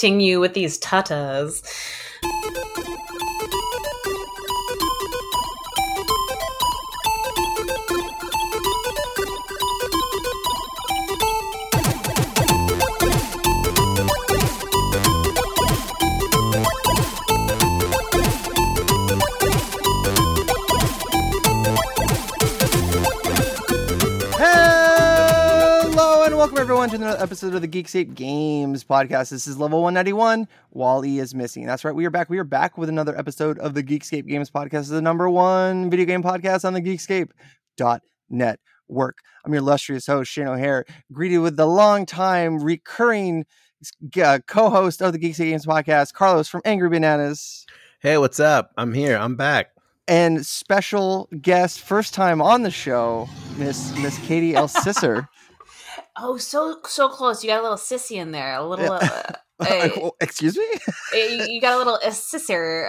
sting you with these tatas. To another episode of the Geekscape Games podcast. This is level 191. Wall-E is missing. That's right. We are back with another episode of the Geekscape Games podcast, the number one video game podcast on the Geekscape.net work. I'm your illustrious host, Shane O'Hare, greeted with the longtime recurring co-host of the Geekscape Games podcast, Carlos from Angry Bananas. Hey, what's up? I'm here. I'm back. And special guest, first time on the show, Miss Katie Elsasser. Oh, so close. You got a little sissy in there. A little... excuse me? You got a little assessor.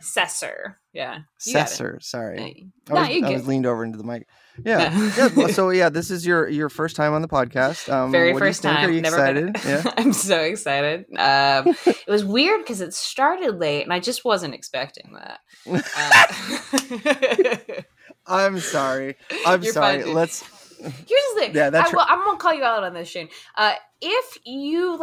Sessor. Yeah. Sessor, sorry. I was leaned over into the mic. Yeah. So, yeah, this is your first time on the podcast. Very first time. Are you excited? Yeah. I'm so excited. It was weird because it started late, and I just wasn't expecting that. I'm sorry. You're sorry. Fine. Let's... Here's the thing. Yeah, I'm gonna call you out on this, Shane. If you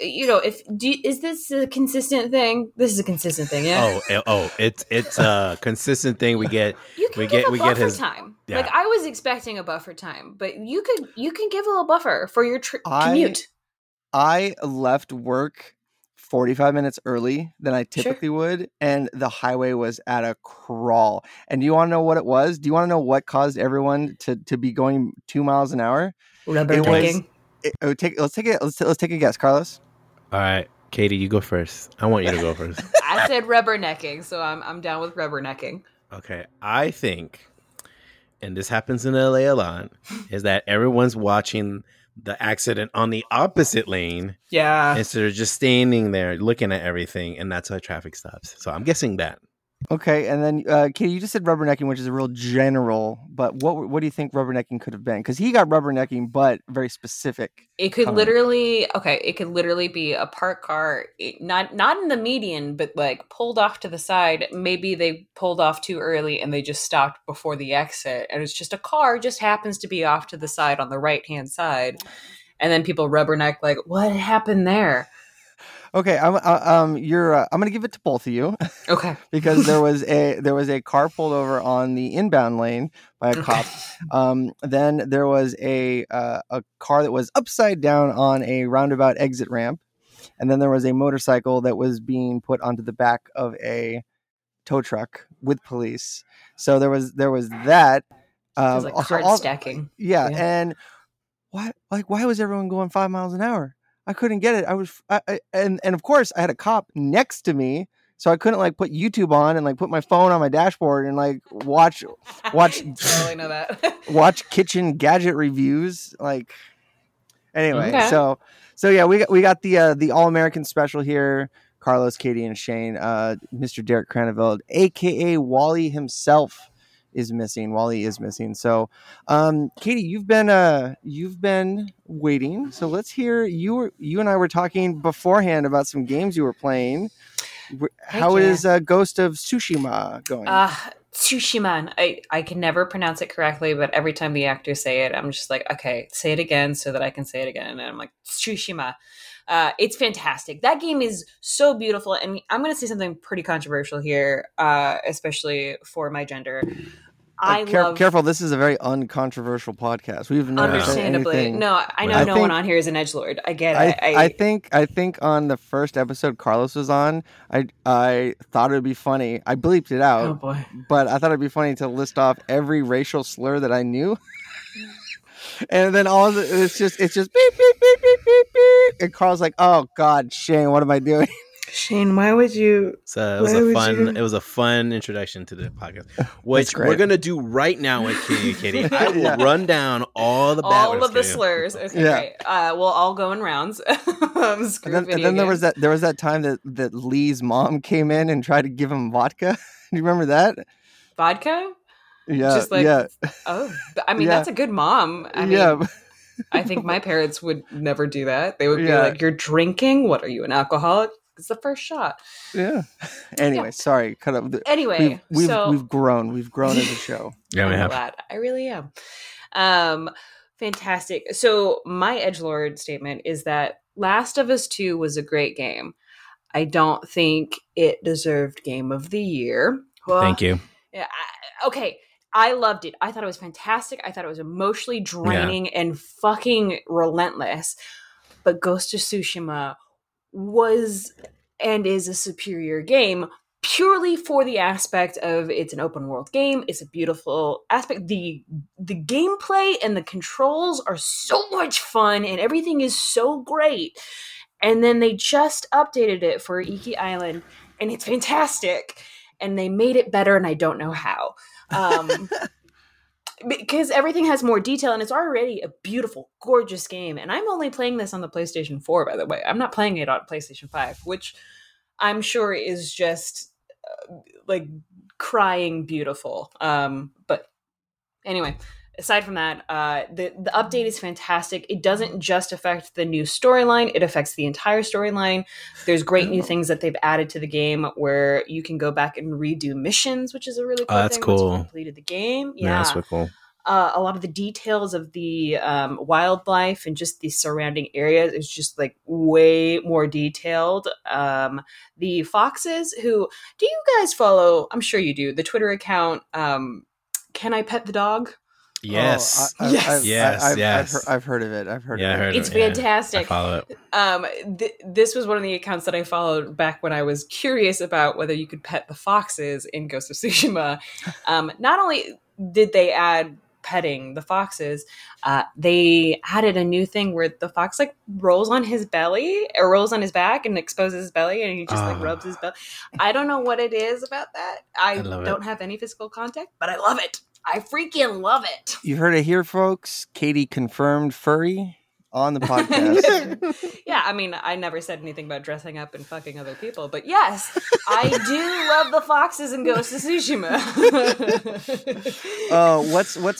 is this a consistent thing? This is a consistent thing, yeah. Oh, it's a consistent thing. We get we get his time. Yeah. Like I was expecting a buffer time, but you can give a little buffer for your commute. I left work 45 minutes early than I typically would, and the highway was at a crawl. And do you want to know what it was? Do you want to know what caused everyone to be going 2 miles an hour? Let's take a guess, Carlos. All right, Katie, you go first. I want you to go first. I said rubbernecking, so I'm down with rubbernecking. Okay, I think, and this happens in LA a lot, is that everyone's watching the accident on the opposite lane. Yeah. Instead of just standing there looking at everything, and that's how traffic stops. So I'm guessing that. Okay, and then Katie, you just said rubbernecking, which is a real general, but what do you think rubbernecking could have been? Because he got rubbernecking, but very specific. It could literally be a parked car, not in the median, but like pulled off to the side. Maybe they pulled off too early and they just stopped before the exit, and it's just a car just happens to be off to the side on the right hand side, and then people rubberneck like, what happened there? Okay, I'm gonna give it to both of you. Okay, because there was a car pulled over on the inbound lane by a cop. Then there was a car that was upside down on a roundabout exit ramp, and then there was a motorcycle that was being put onto the back of a tow truck with police. So there was that. It was like card stacking. Yeah, and why was everyone going 5 miles an hour? I couldn't get it. And of course I had a cop next to me, so I couldn't like put YouTube on and like put my phone on my dashboard and like watch totally know that. Watch kitchen gadget reviews. Like anyway, okay. So yeah, we got the All American special here. Carlos, Katie, and Shane. Mr. Derek Kraneveld, aka Wall-E himself, is missing. Wall-E is missing. So, Katie, you've been waiting. So let's hear. You and I were talking beforehand about some games you were playing. How is Ghost of Tsushima going? Tsushima. I can never pronounce it correctly, but every time the actors say it, I'm just like, okay, say it again so that I can say it again. And I'm like, Tsushima. It's fantastic. That game is so beautiful. And I'm going to say something pretty controversial here, especially for my gender. Careful, this is a very uncontroversial podcast. We've never understandably. No, I know I no think, one on here is an edgelord. I get it. I think on the first episode Carlos was on, I thought it would be funny. I bleeped it out. Oh boy. But I thought it'd be funny to list off every racial slur that I knew. And then it's just beep, beep, beep, beep, beep, beep. And Carl's like, oh God, Shane, what am I doing? Shane, why would you? So it was a fun introduction to the podcast, which we're gonna do right now with Katie. I will run down all the all of the slurs. Okay, yeah. Great. We'll all go in rounds. and then there was that time that Lee's mom came in and tried to give him vodka. Do you remember that? Vodka? Yeah. Just like, yeah. Oh, I mean, yeah. That's a good mom. I mean, yeah. I think my parents would never do that. They would be like, you're drinking? What are you, an alcoholic? It's the first shot. Yeah. Anyway, sorry. Cut up. Anyway. We've grown. We've grown as a show. Yeah, we have. I'm glad. I really am. Fantastic. So my edgelord statement is that Last of Us 2 was a great game. I don't think it deserved Game of the Year. Well, thank you. Yeah. Okay. I loved it. I thought it was fantastic. I thought it was emotionally draining and fucking relentless. But Ghost of Tsushima was and is a superior game purely for the aspect of it's an open world game. It's a beautiful aspect. The gameplay and the controls are so much fun and everything is so great. And then they just updated it for Iki Island and it's fantastic. And they made it better and I don't know how. Because everything has more detail and it's already a beautiful, gorgeous game. And I'm only playing this on the PlayStation 4, by the way. I'm not playing it on PlayStation 5, which I'm sure is just like crying beautiful. But anyway, aside from that, the update is fantastic. It doesn't just affect the new storyline. It affects the entire storyline. There's great new things that they've added to the game where you can go back and redo missions, which is a really cool thing. Cool. Once you completed the game. Yeah, that's so cool. A lot of the details of the wildlife and just the surrounding areas is just like way more detailed. The foxes who – do you guys follow – I'm sure you do – the Twitter account, Can I Pet the Dog? Yes. Oh, yes. I've heard of it. I've heard of it. It's fantastic. I follow it. This was one of the accounts that I followed back when I was curious about whether you could pet the foxes in Ghost of Tsushima. Not only did they add petting the foxes, they added a new thing where the fox like rolls on his belly or rolls on his back and exposes his belly and he just like rubs his belly. I don't know what it is about that. I don't have any physical contact, but I love it. I freaking love it. You heard it here, folks. Katie confirmed furry on the podcast. Yeah, I mean, I never said anything about dressing up and fucking other people, but yes, I do love the foxes in Ghost of Tsushima.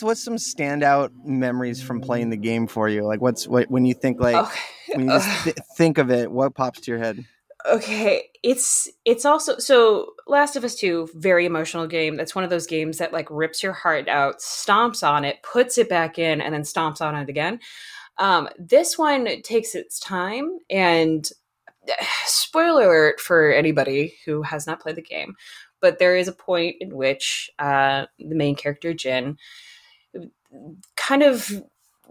What's some standout memories from playing the game for you? Like, when you think like when you just think of it, what pops to your head? Okay, it's also so Last of Us 2, very emotional game. That's one of those games that like rips your heart out, stomps on it, puts it back in, and then stomps on it again. This one takes its time, and spoiler alert for anybody who has not played the game, but there is a point in which the main character Jin kind of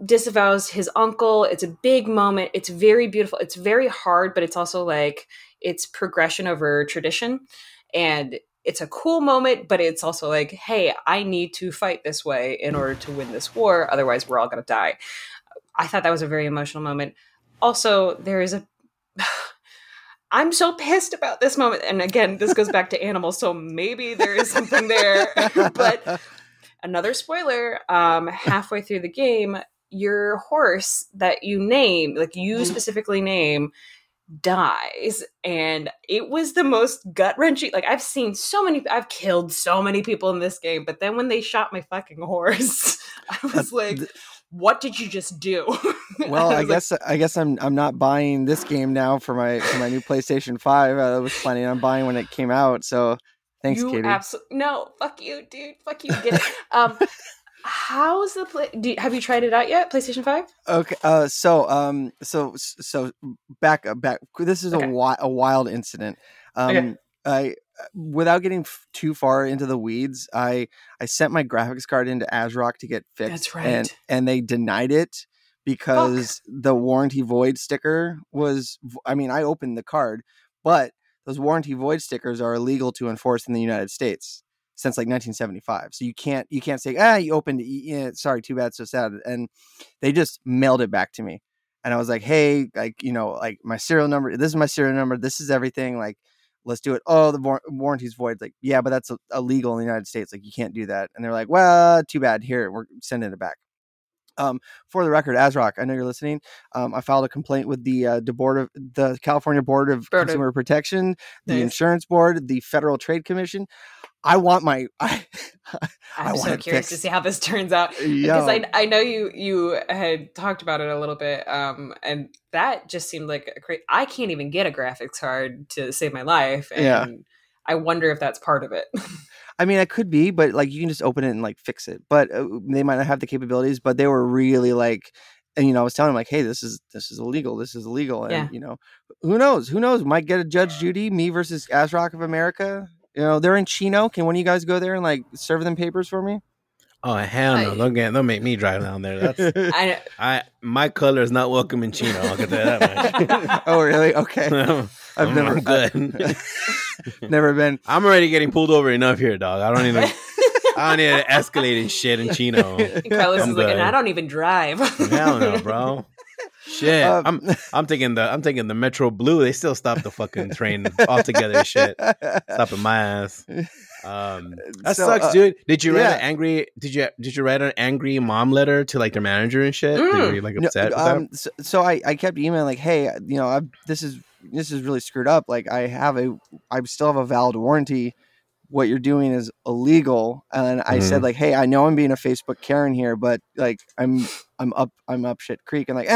disavows his uncle. It's a big moment. It's very beautiful. It's very hard, but it's also like it's progression over tradition. And it's a cool moment, but it's also like, hey, I need to fight this way in order to win this war. Otherwise, we're all going to die. I thought that was a very emotional moment. Also, there is a... I'm so pissed about this moment. And again, this goes back to animals, so maybe there is something there. But another spoiler, halfway through the game, your horse that you name, like you specifically name, dies. And it was the most gut-wrenching. Like I've killed so many people in this game, but then when they shot my fucking horse, I was like, what did you just do? Well, I guess I'm not buying this game now for my new PlayStation 5. I was planning on buying when it came out, so thanks, Katie. No, fuck you, dude. Fuck you. Get it. How's the play? Have you tried it out yet? PlayStation 5? Okay. So back. This is a wild incident. I without getting too far into the weeds, I sent my graphics card into ASRock to get fixed. That's right. And they denied it because the warranty void sticker was. I mean, I opened the card, but those warranty void stickers are illegal to enforce in the United States since like 1975. So you can't say, you opened it. Yeah, sorry, too bad, so sad. And they just mailed it back to me. And I was like, hey, like, you know, like my serial number, this is my serial number. This is everything. Like, let's do it. Oh, the warranty's void. Like, yeah, but that's illegal in the United States. Like you can't do that. And they're like, well, too bad, here, we're sending it back. For the record, ASRock, I know you're listening. I filed a complaint with the California Board of Consumer Protection, the Insurance Board, the Federal Trade Commission. I want my. I'm so curious to see how this turns out, because I know you had talked about it a little bit, and that just seemed like I can't even get a graphics card to save my life, and I wonder if that's part of it. I mean, it could be, but like you can just open it and like fix it. But they might not have the capabilities. But they were really like, and you know, I was telling them like, hey, this is illegal. This is illegal, and you know, who knows? Who knows? Might get a Judge Judy, me versus ASRock of America. You know, they're in Chino. Can one of you guys go there and like serve them papers for me? Oh, hell no. They'll make me drive down there. That's my color is not welcome in Chino. I'll get that much. Oh, really? Okay. Never been. I'm already getting pulled over enough here, dog. I don't need to escalate and shit in Chino. Carlos is like, and I don't even drive. Hell no, bro. Shit, I'm taking the Metro Blue. They still stopped the fucking train altogether. Shit, stopping my ass. That sucks, dude. Did you write an angry mom letter to like their manager and shit? Were you like upset? With that? So I kept emailing like, hey, you know, this is really screwed up. Like I still have a valid warranty. What you're doing is illegal. And I said like, hey, I know I'm being a Facebook Karen here, but like I'm up shit creek, and like,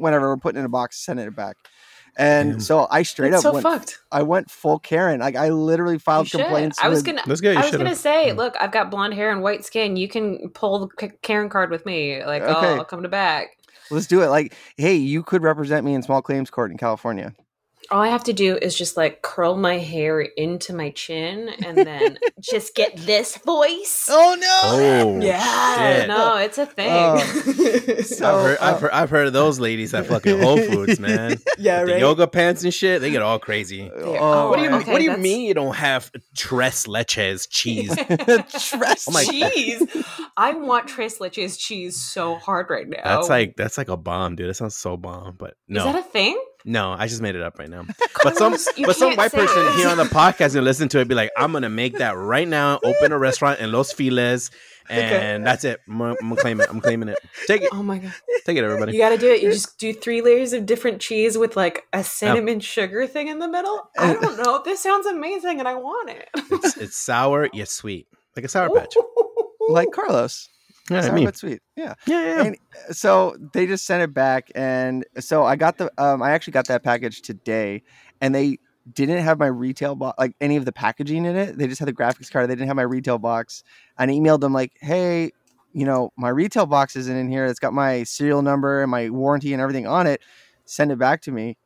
whatever, we're putting it in a box, sending it back. And so I straight up went fucked. I went full Karen. Like I literally filed complaints. I was gonna say, look, I've got blonde hair and white skin. You can pull the Karen card with me. Like, okay. I'll come to back. Let's do it. Like, hey, you could represent me in small claims court in California. All I have to do is just like curl my hair into my chin and then just get this voice. Oh no! Oh, yeah, shit. No, it's a thing. I've heard of those ladies at fucking Whole Foods, man. Yeah, right. The yoga pants and shit, they get all crazy. Oh, what do you mean you don't have tres leches cheese? Cheese. I want tres leches cheese so hard right now. That's like a bomb, dude. That sounds so bomb. But no, is that a thing? No, I just made it up right now. But some white person here on the podcast and listen to it be like, I'm going to make that right now, open a restaurant in Los Feliz, and that's it. I'm claiming it. Take it. Oh, my God. Take it, everybody. You got to do it. You just do 3 layers of different cheese with, like, a cinnamon sugar thing in the middle. I don't know. This sounds amazing, and I want it. It's sour yet sweet. Like a Sour Patch. Like Carlos. Yeah, sour but sweet. Yeah. And so they just sent it back, and so I got the. I actually got that package today, and they didn't have my retail box, like any of the packaging in it. They just had the graphics card. They didn't have my retail box. I emailed them like, "Hey, you know, my retail box isn't in here. It's got my serial number and my warranty and everything on it. Send it back to me."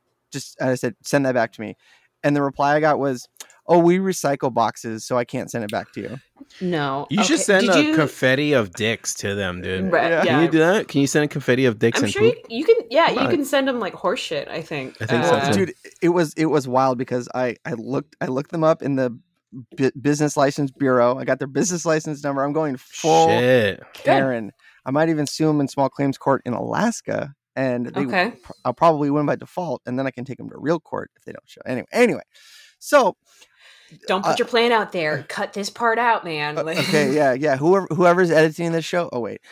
I said, "Send that back to me," and the reply I got was, "Oh, we recycle boxes, so I can't send it back to you." No. You should send confetti of dicks to them, dude. Right, yeah. Can you do that? Can you send a confetti of dicks? I'm sure you can. Yeah, you can send them like horse shit, I think. I think so, too. Dude, it was wild because I looked them up in the business license bureau. I got their business license number. I'm going full Karen. Good. I might even sue them in small claims court in Alaska. And I'll probably win by default. And then I can take them to real court if they don't show. Anyway. So... Don't put your plan out there. Cut this part out, man. Okay, yeah. Whoever's editing this show. Oh wait.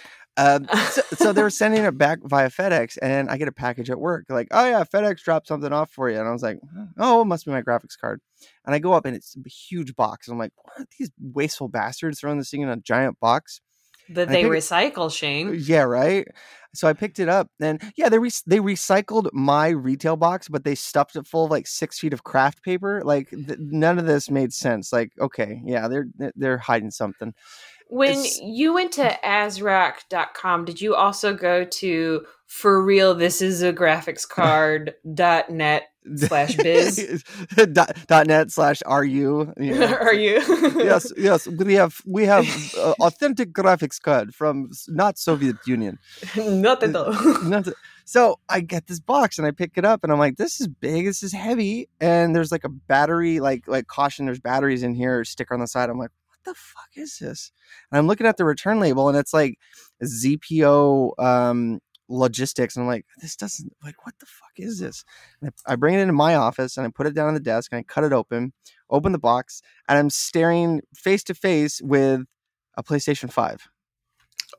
So they were sending it back via FedEx, and I get a package at work. Like, oh yeah, FedEx dropped something off for you, and I was like, oh, it must be my graphics card. And I go up, and it's a huge box. And I'm like, what are these wasteful bastards throwing this thing in a giant box? That they recycle, Shane. Yeah, right. So I picked it up, and they recycled my retail box, but they stuffed it full of like 6 feet of craft paper. Like none of this made sense. Like, okay, yeah, they're hiding something. When you went to ASRock.com, did you also go to for real? This is a graphics card.net/biz .net/ru. Are you? Yes. We have authentic graphics card from not Soviet Union. Not at all. So I get this box and I pick it up and I'm like, this is big, this is heavy, and there's like a battery, like caution, there's batteries in here, sticker on the side. I'm like, the fuck is this? And I'm looking at the return label and it's like ZPO logistics, and I'm like, this doesn't, like, what the fuck is this? And I bring it into my office and I put it down on the desk and I cut it open the box, and I'm staring face to face with a PlayStation 5.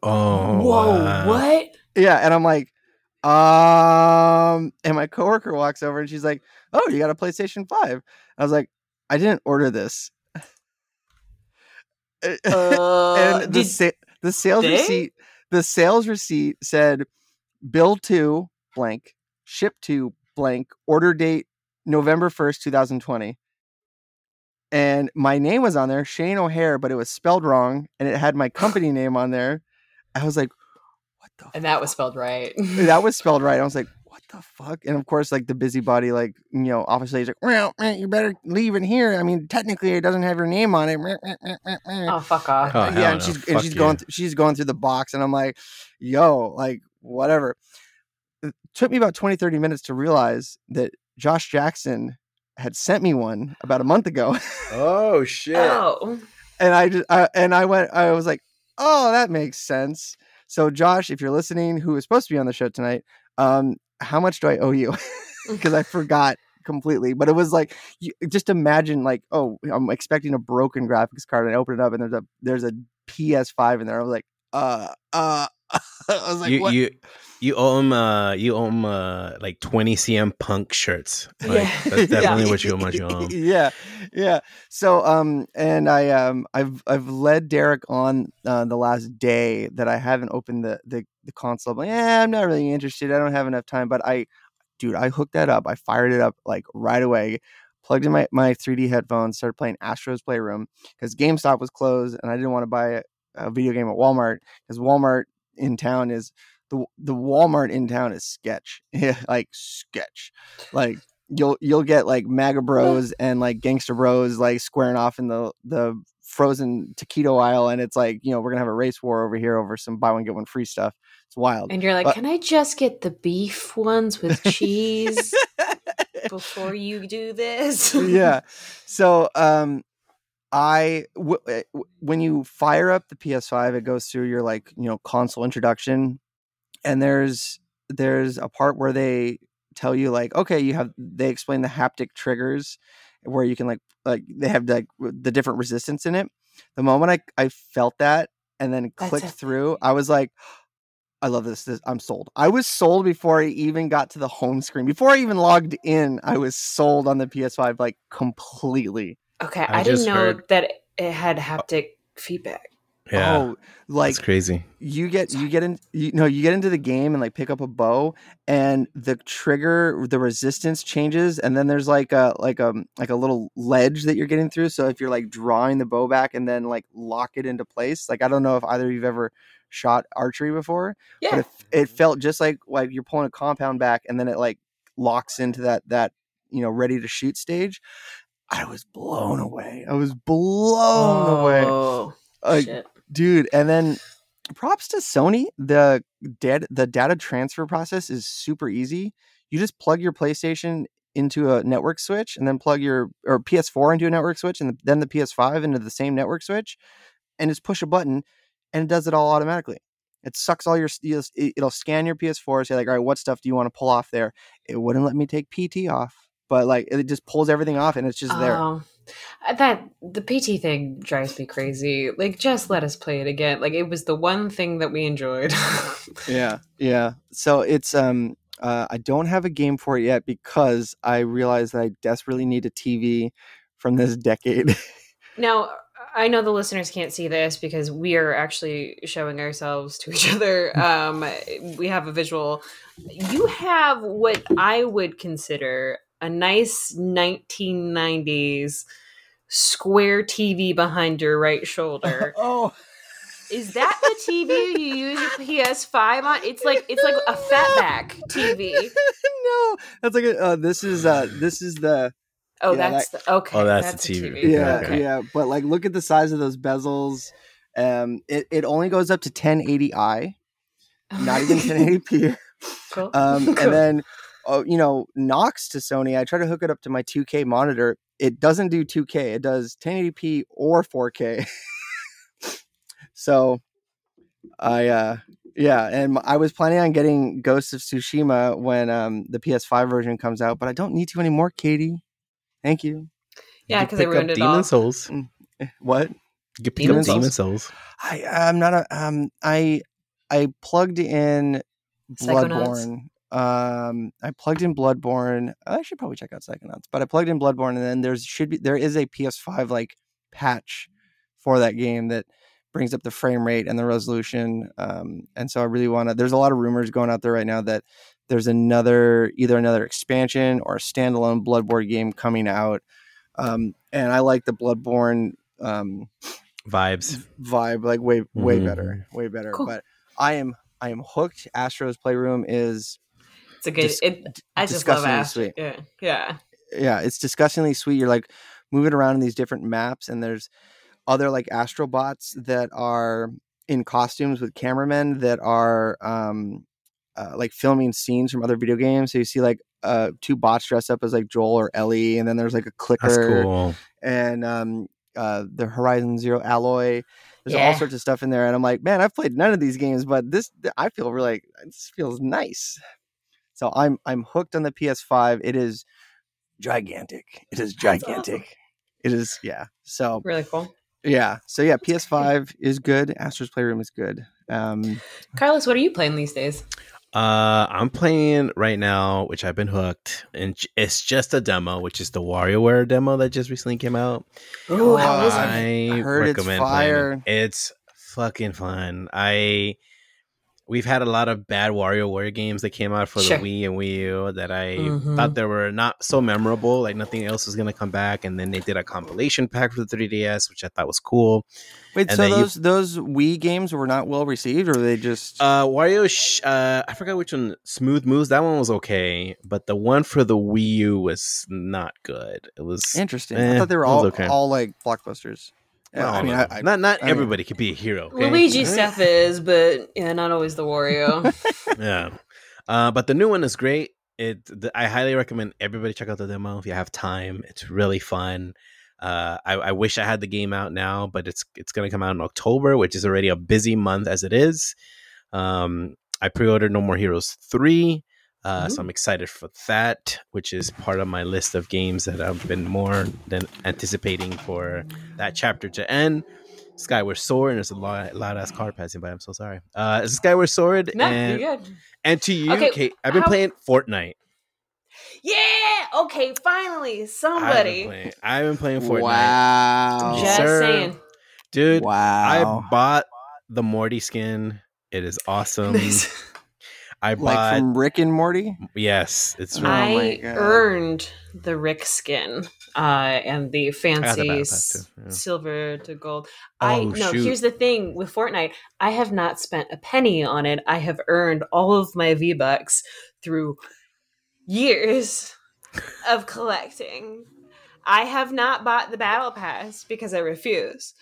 Oh, whoa, what? Yeah. And I'm like, and my coworker walks over and she's like, oh, you got a PlayStation 5? I was like, I didn't order this. And the sales receipt said bill to blank, ship to blank, order date November 1st, 2020. And my name was on there, Shane O'Hare, but it was spelled wrong, and it had my company name on there. I was like, what the fuck? And that was spelled right. That was spelled right. I was like, what the fuck? And of course, like the busybody, like, you know, office lady's like, well, you better leave it here. I mean, technically it doesn't have your name on it. Oh, fuck off. Oh, yeah, and she's going through the box, and I'm like, yo, like, whatever. It took me about 20, 30 minutes to realize that Josh Jackson had sent me one about a month ago. Oh shit. Oh. And I was like, oh, that makes sense. So Josh, if you're listening, who is supposed to be on the show tonight, how much do I owe you? Because I forgot completely. But it was like, you just imagine, like, oh, I'm expecting a broken graphics card, and I open it up and there's a PS5 in there. I was like, I was like, what? You owe him like 20 CM Punk shirts. Like, yeah. That's definitely what you owe him. Yeah, yeah. So, and I've led Derek on the last day that I haven't opened the console. I'm like, yeah, I'm not really interested. I don't have enough time. But I hooked that up. I fired it up like right away. Plugged in my 3D headphones. Started playing Astro's Playroom because GameStop was closed, and I didn't want to buy a video game at Walmart because Walmart in town is. The Walmart in town is sketch. Yeah, like sketch. Like you'll get like MAGA bros and like gangster bros like squaring off in the frozen taquito aisle, and it's like, you know, we're gonna have a race war over here over some buy one get one free stuff. It's wild. And you're like, can I just get the beef ones with cheese before you do this? Yeah. So when you fire up the PS5, it goes through your, like, you know, console introduction. And there's a part where they tell you, like, okay, they explain the haptic triggers where you can like they have like the different resistance in it. The moment I felt that and then clicked through, I was like, I love this. I'm sold. I was sold before I even got to the home screen. Before I even logged in, I was sold on the PS5 like completely. Okay, I didn't know that it had haptic feedback. Yeah. Oh, like, that's crazy. You get into the game and like pick up a bow, and the trigger, the resistance changes, and then there's like a little ledge that you're getting through. So if you're like drawing the bow back and then like lock it into place, like, I don't know if either of you've ever shot archery before, yeah. But it felt just like you're pulling a compound back, and then it like locks into that you know, ready to shoot stage. I was blown away. Oh, shit. Dude, and then props to Sony. The data transfer process is super easy. You just plug your PlayStation into a network switch, and then plug your PS4 into a network switch, and then the PS5 into the same network switch, and just push a button, and it does it all automatically. It sucks all your. It'll scan your PS4, say like, all right, what stuff do you want to pull off there? It wouldn't let me take PT off, but like it just pulls everything off, and it's just there. That the PT thing drives me crazy. Like, just let us play it again. Like, it was the one thing that we enjoyed. yeah. So it's I don't have a game for it yet because I realized that I desperately need a TV from this decade. Now, I know the listeners can't see this because we are actually showing ourselves to each other. We have a visual. You have what I would consider a nice 1990s square TV behind your right shoulder. Oh, is that the TV you use your PS5 on? It's like a fatback TV. No, that's like this is the. Oh, yeah, that's the, okay. Oh, that's the TV. Yeah, okay. Yeah. But like, look at the size of those bezels. It only goes up to 1080i, not even 1080p. Cool. Cool. And then. Oh, you know, Nox to Sony. I try to hook it up to my 2K monitor. It doesn't do 2K. It does 1080p or 4K. So I, yeah. And I was planning on getting Ghost of Tsushima when the PS5 version comes out, but I don't need to anymore, Katie. Thank you. Yeah, because I ruined it all. Demon Souls. What? You can pick up Demon Souls. I'm not a, I plugged in Bloodborne. I plugged in Bloodborne. I should probably check out Psychonauts, but I plugged in Bloodborne, and then there is a PS5 like patch for that game that brings up the frame rate and the resolution. And so I really want to, there's a lot of rumors going out there right now that there's either another expansion or a standalone Bloodborne game coming out. And I like the Bloodborne vibe, like way mm-hmm. way better. Cool. But I am hooked. Astro's Playroom is I just love Astro. Yeah, it's disgustingly sweet. You're like moving around in these different maps, and there's other like Astrobots that are in costumes with cameramen that are like filming scenes from other video games. So you see like two bots dressed up as like Joel or Ellie, and then there's like a clicker. That's cool. And the Horizon Zero Alloy. There's all sorts of stuff in there, and I'm like, man, I've played none of these games, but this feels nice. So I'm hooked on the PS5. It is gigantic. Awesome. It is, yeah. So really cool. Yeah. So yeah, PS5 is good. Astro's Playroom is good. Carlos, what are you playing these days? I'm playing right now, which I've been hooked, and it's just a demo, which is the WarioWare demo that just recently came out. Oh, how is it? I heard it's fire. It's fucking fun. We've had a lot of bad WarioWare games that came out for the Wii and Wii U that I thought they were not so memorable, like nothing else was going to come back. And then they did a compilation pack for the 3DS, which I thought was cool. Wait, and so those Wii games were not well received, or they just Wario? I forgot which one. Smooth Moves. That one was okay, but the one for the Wii U was not good. It was interesting. I thought they were all like blockbusters. No, I mean, not everybody could be a hero. Okay? Luigi stuff is, but not always the Wario. Yeah, but the new one is great. I highly recommend everybody check out the demo if you have time. It's really fun. I wish I had the game out now, but it's going to come out in October, which is already a busy month as it is. I pre-ordered No More Heroes 3, so I'm excited for that, which is part of my list of games that I've been more than anticipating for that chapter to end. Skyward Sword, and there's a loud ass car passing by. I'm so sorry. It's Skyward Sword, you're good. And to you, okay, Kate, I've been playing Fortnite. Yeah. Okay. Finally, somebody. I've been playing Fortnite. Wow. Just saying, dude. Wow. I bought the Morty skin. It is awesome. Nice. I bought from Rick and Morty. Yes, it's. I earned the Rick skin and the fancy silver to gold. Here's the thing with Fortnite. I have not spent a penny on it. I have earned all of my V-Bucks through years of collecting. I have not bought the battle pass because I refuse.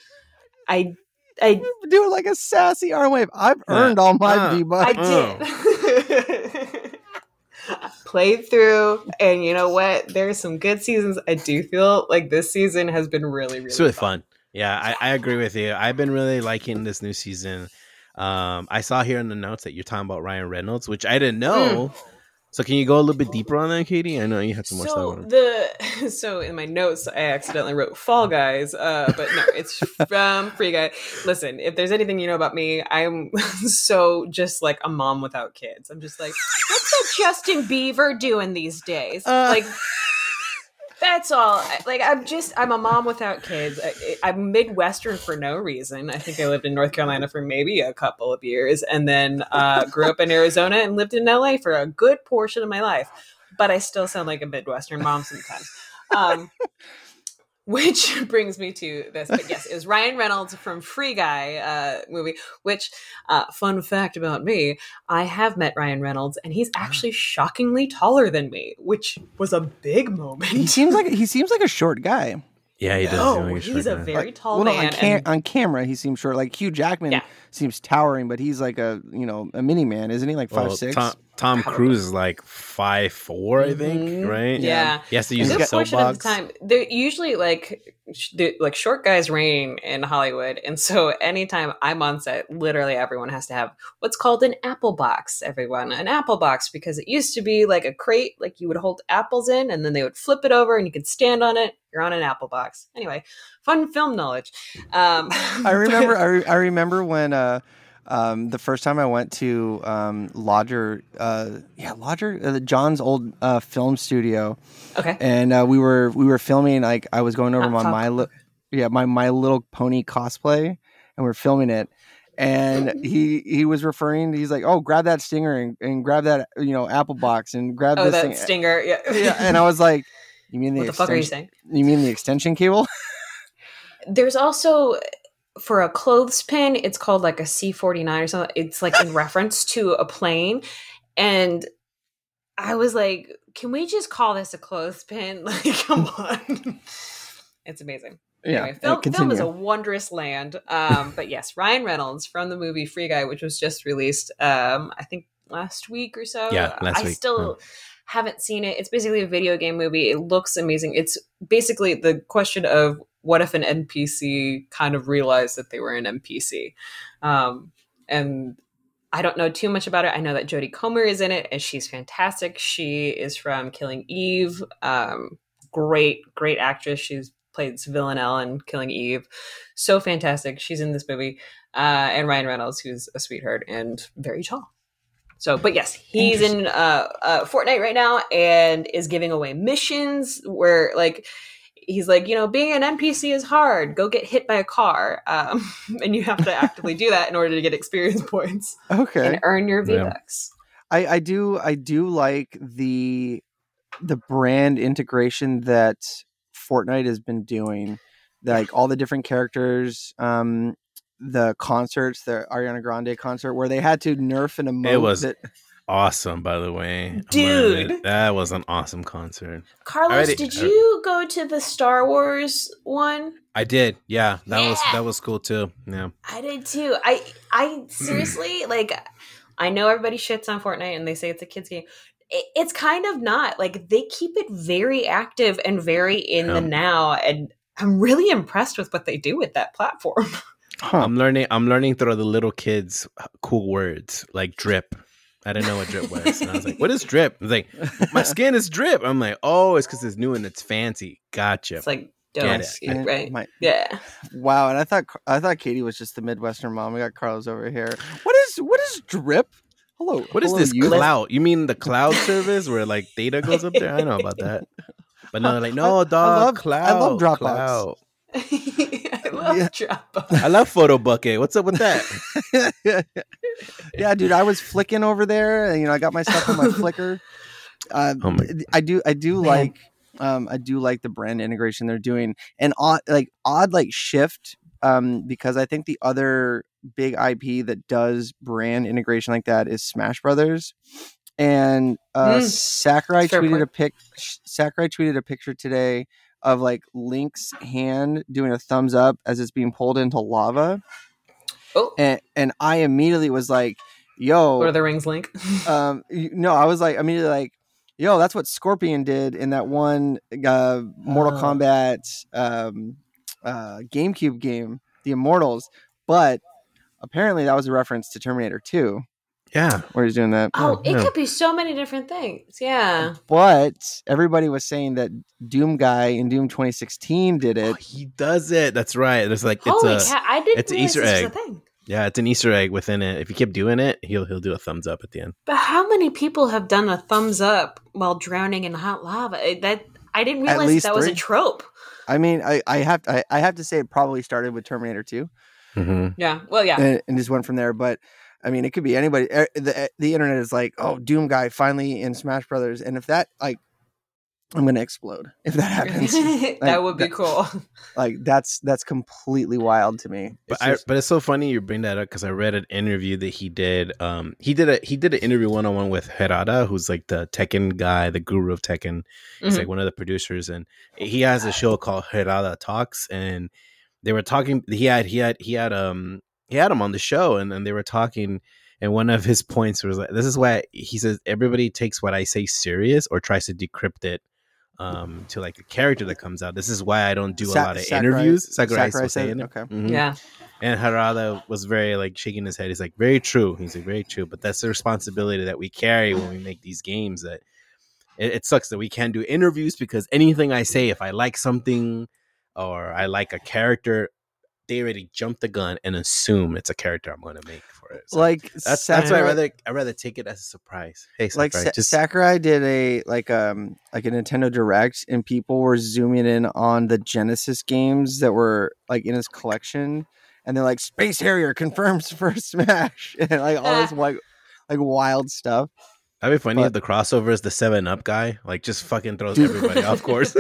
I do like a sassy arm wave. I've earned all my V-Bucks. I did. Played through, and you know what? There's some good seasons. I do feel like this season has been really, really fun. Yeah, I agree with you. I've been really liking this new season. I saw here in the notes that you're talking about Ryan Reynolds, which I didn't know. So can you go a little bit deeper on that, Katie? I know you had some more stuff on it. So in my notes, I accidentally wrote Fall Guys, but no, it's from Free Guy. Listen, if there's anything you know about me, I'm so just like a mom without kids. I'm just like, what's that Justin Bieber doing these days? That's all. Like, I'm a mom without kids. I'm Midwestern for no reason. I think I lived in North Carolina for maybe a couple of years, and then grew up in Arizona and lived in LA for a good portion of my life. But I still sound like a Midwestern mom sometimes. Which brings me to this. But yes, it was Ryan Reynolds from Free Guy movie, which, fun fact about me, I have met Ryan Reynolds, and he's actually shockingly taller than me, which was a big moment. He seems like a short guy. Yeah, he does. No, he's a very tall man. On camera, he seems short. Like Hugh Jackman seems towering, but he's like a mini man, isn't he? Like 5'6". Tom Cruise is like 5'4", I think, right? Yeah. He has to use a soapbox. They're usually like short guys reign in Hollywood, and so anytime I'm on set, literally everyone has to have what's called an apple box. Everyone an apple box, because it used to be like a crate, like you would hold apples in, and then they would flip it over, and you could stand on it. You're on an apple box. Anyway, fun film knowledge. I remember when the first time I went to Lodger, John's old film studio. Okay. And we were filming. Like I was going over on my my Little Pony cosplay, and we're filming it. And he was referring, he's like, oh, grab that stinger and grab that, apple box and grab this thing. Stinger. Yeah. Yeah. And I was like, you mean what the fuck are you saying? You mean the extension cable? There's also, for a clothespin, it's called like a C-49 or something. It's like in reference to a plane. And I was like, can we just call this a clothespin? Like, come on. It's amazing. Yeah, anyway, film is a wondrous land. But yes, Ryan Reynolds from the movie Free Guy, which was just released, I think last week or so. Yeah, last week. I still haven't seen it. It's basically a video game movie. It looks amazing. It's basically the question of what if an NPC kind of realized that they were an NPC. And I don't know too much about it. I know that Jodie Comer is in it, and she's fantastic. She is from Killing Eve. Great actress. She's plays Villanelle in Killing Eve. So fantastic. She's in this movie. And Ryan Reynolds, who's a sweetheart and very tall. So, but yes, he's in Fortnite right now and is giving away missions where, like, he's like, being an NPC is hard. Go get hit by a car. And you have to actively do that in order to get experience points. Okay. And earn your V-Bucks. Yeah. I do like the brand integration that Fortnite has been doing, like all the different characters, the concerts, the Ariana Grande concert where they had to nerf an emote. It was awesome, by the way, dude. That was an awesome concert. Carlos, did you go to the Star Wars one? I did. Yeah, that was cool too. Yeah, I did too. I seriously like. I know everybody shits on Fortnite and they say it's a kids game. It's kind of not. Like, they keep it very active and very in the now, and I'm really impressed with what they do with that platform. I'm learning through the little kids cool words like drip. I didn't know what drip was, and I was like, "What is drip?" I was like, "My skin is drip." I'm like, "Oh, it's because it's new and it's fancy." Gotcha. It's like, don't it, right? Yeah. Wow. And I thought Katie was just the Midwestern mom. We got Carlos over here. What is drip? Hello. What is this cloud? You mean the cloud service where like data goes up there? I know about that. But no, like, no, dog. I love Dropbox. I love Dropbox. I love Photo Bucket. What's up with that? Yeah, dude, I was flicking over there, and I got my stuff on my Flickr. I do like the brand integration they're doing, and odd shift. Because I think the other big IP that does brand integration like that is Smash Brothers, and Sakurai tweeted a picture today of like Link's hand doing a thumbs up as it's being pulled into lava. Oh, and I immediately was like, "Yo, Lord of the Rings Link." I was like immediately like, "Yo, that's what Scorpion did in that one Mortal Kombat." GameCube game, The Immortals, but apparently that was a reference to Terminator 2. Yeah, where he's doing that. Oh, it could be so many different things. Yeah, but everybody was saying that Doom Guy in Doom 2016 did it. Oh, he does it. That's right. There's like it's an Easter egg. Yeah, it's an Easter egg within it. If you keep doing it, he'll do a thumbs up at the end. But how many people have done a thumbs up while drowning in hot lava? That I didn't realize that was a trope. I mean, I have to say it probably started with Terminator 2. Mm-hmm. Yeah. Well, yeah. And just went from there. But I mean, it could be anybody. The internet is like, oh, Doom Guy finally in Smash Brothers. And if that, like, I'm going to explode if that happens. Like, that would be cool. Like, that's completely wild to me. But it's so funny you bring that up because I read an interview that he did. He did an interview one-on-one with Hirata, who's like the Tekken guy, the guru of Tekken. He's like one of the producers, and he has a show called Hirata Talks. And they were talking. He had him on the show, and they were talking. And one of his points was like, this is why he says everybody takes what I say serious or tries to decrypt it. To like the character that comes out. This is why I don't do a lot of interviews. Sakurai saying it. Okay. Mm-hmm. Yeah. And Harada was very like shaking his head. He's like, very true. He's like, very true. But that's the responsibility that we carry when we make these games. That it sucks that we can't do interviews because anything I say, if I like something or I like a character, they already jumped the gun and assume it's a character I'm going to make for it. So like that's why I'd rather take it as a surprise. Hey, Sakurai, Sakurai did a Nintendo Direct, and people were zooming in on the Genesis games that were like in his collection, and they're like, Space Harrier confirms for Smash, and like all this like wild stuff. That'd be funny if the crossover is the 7-Up guy. Like, just fucking throws everybody off course.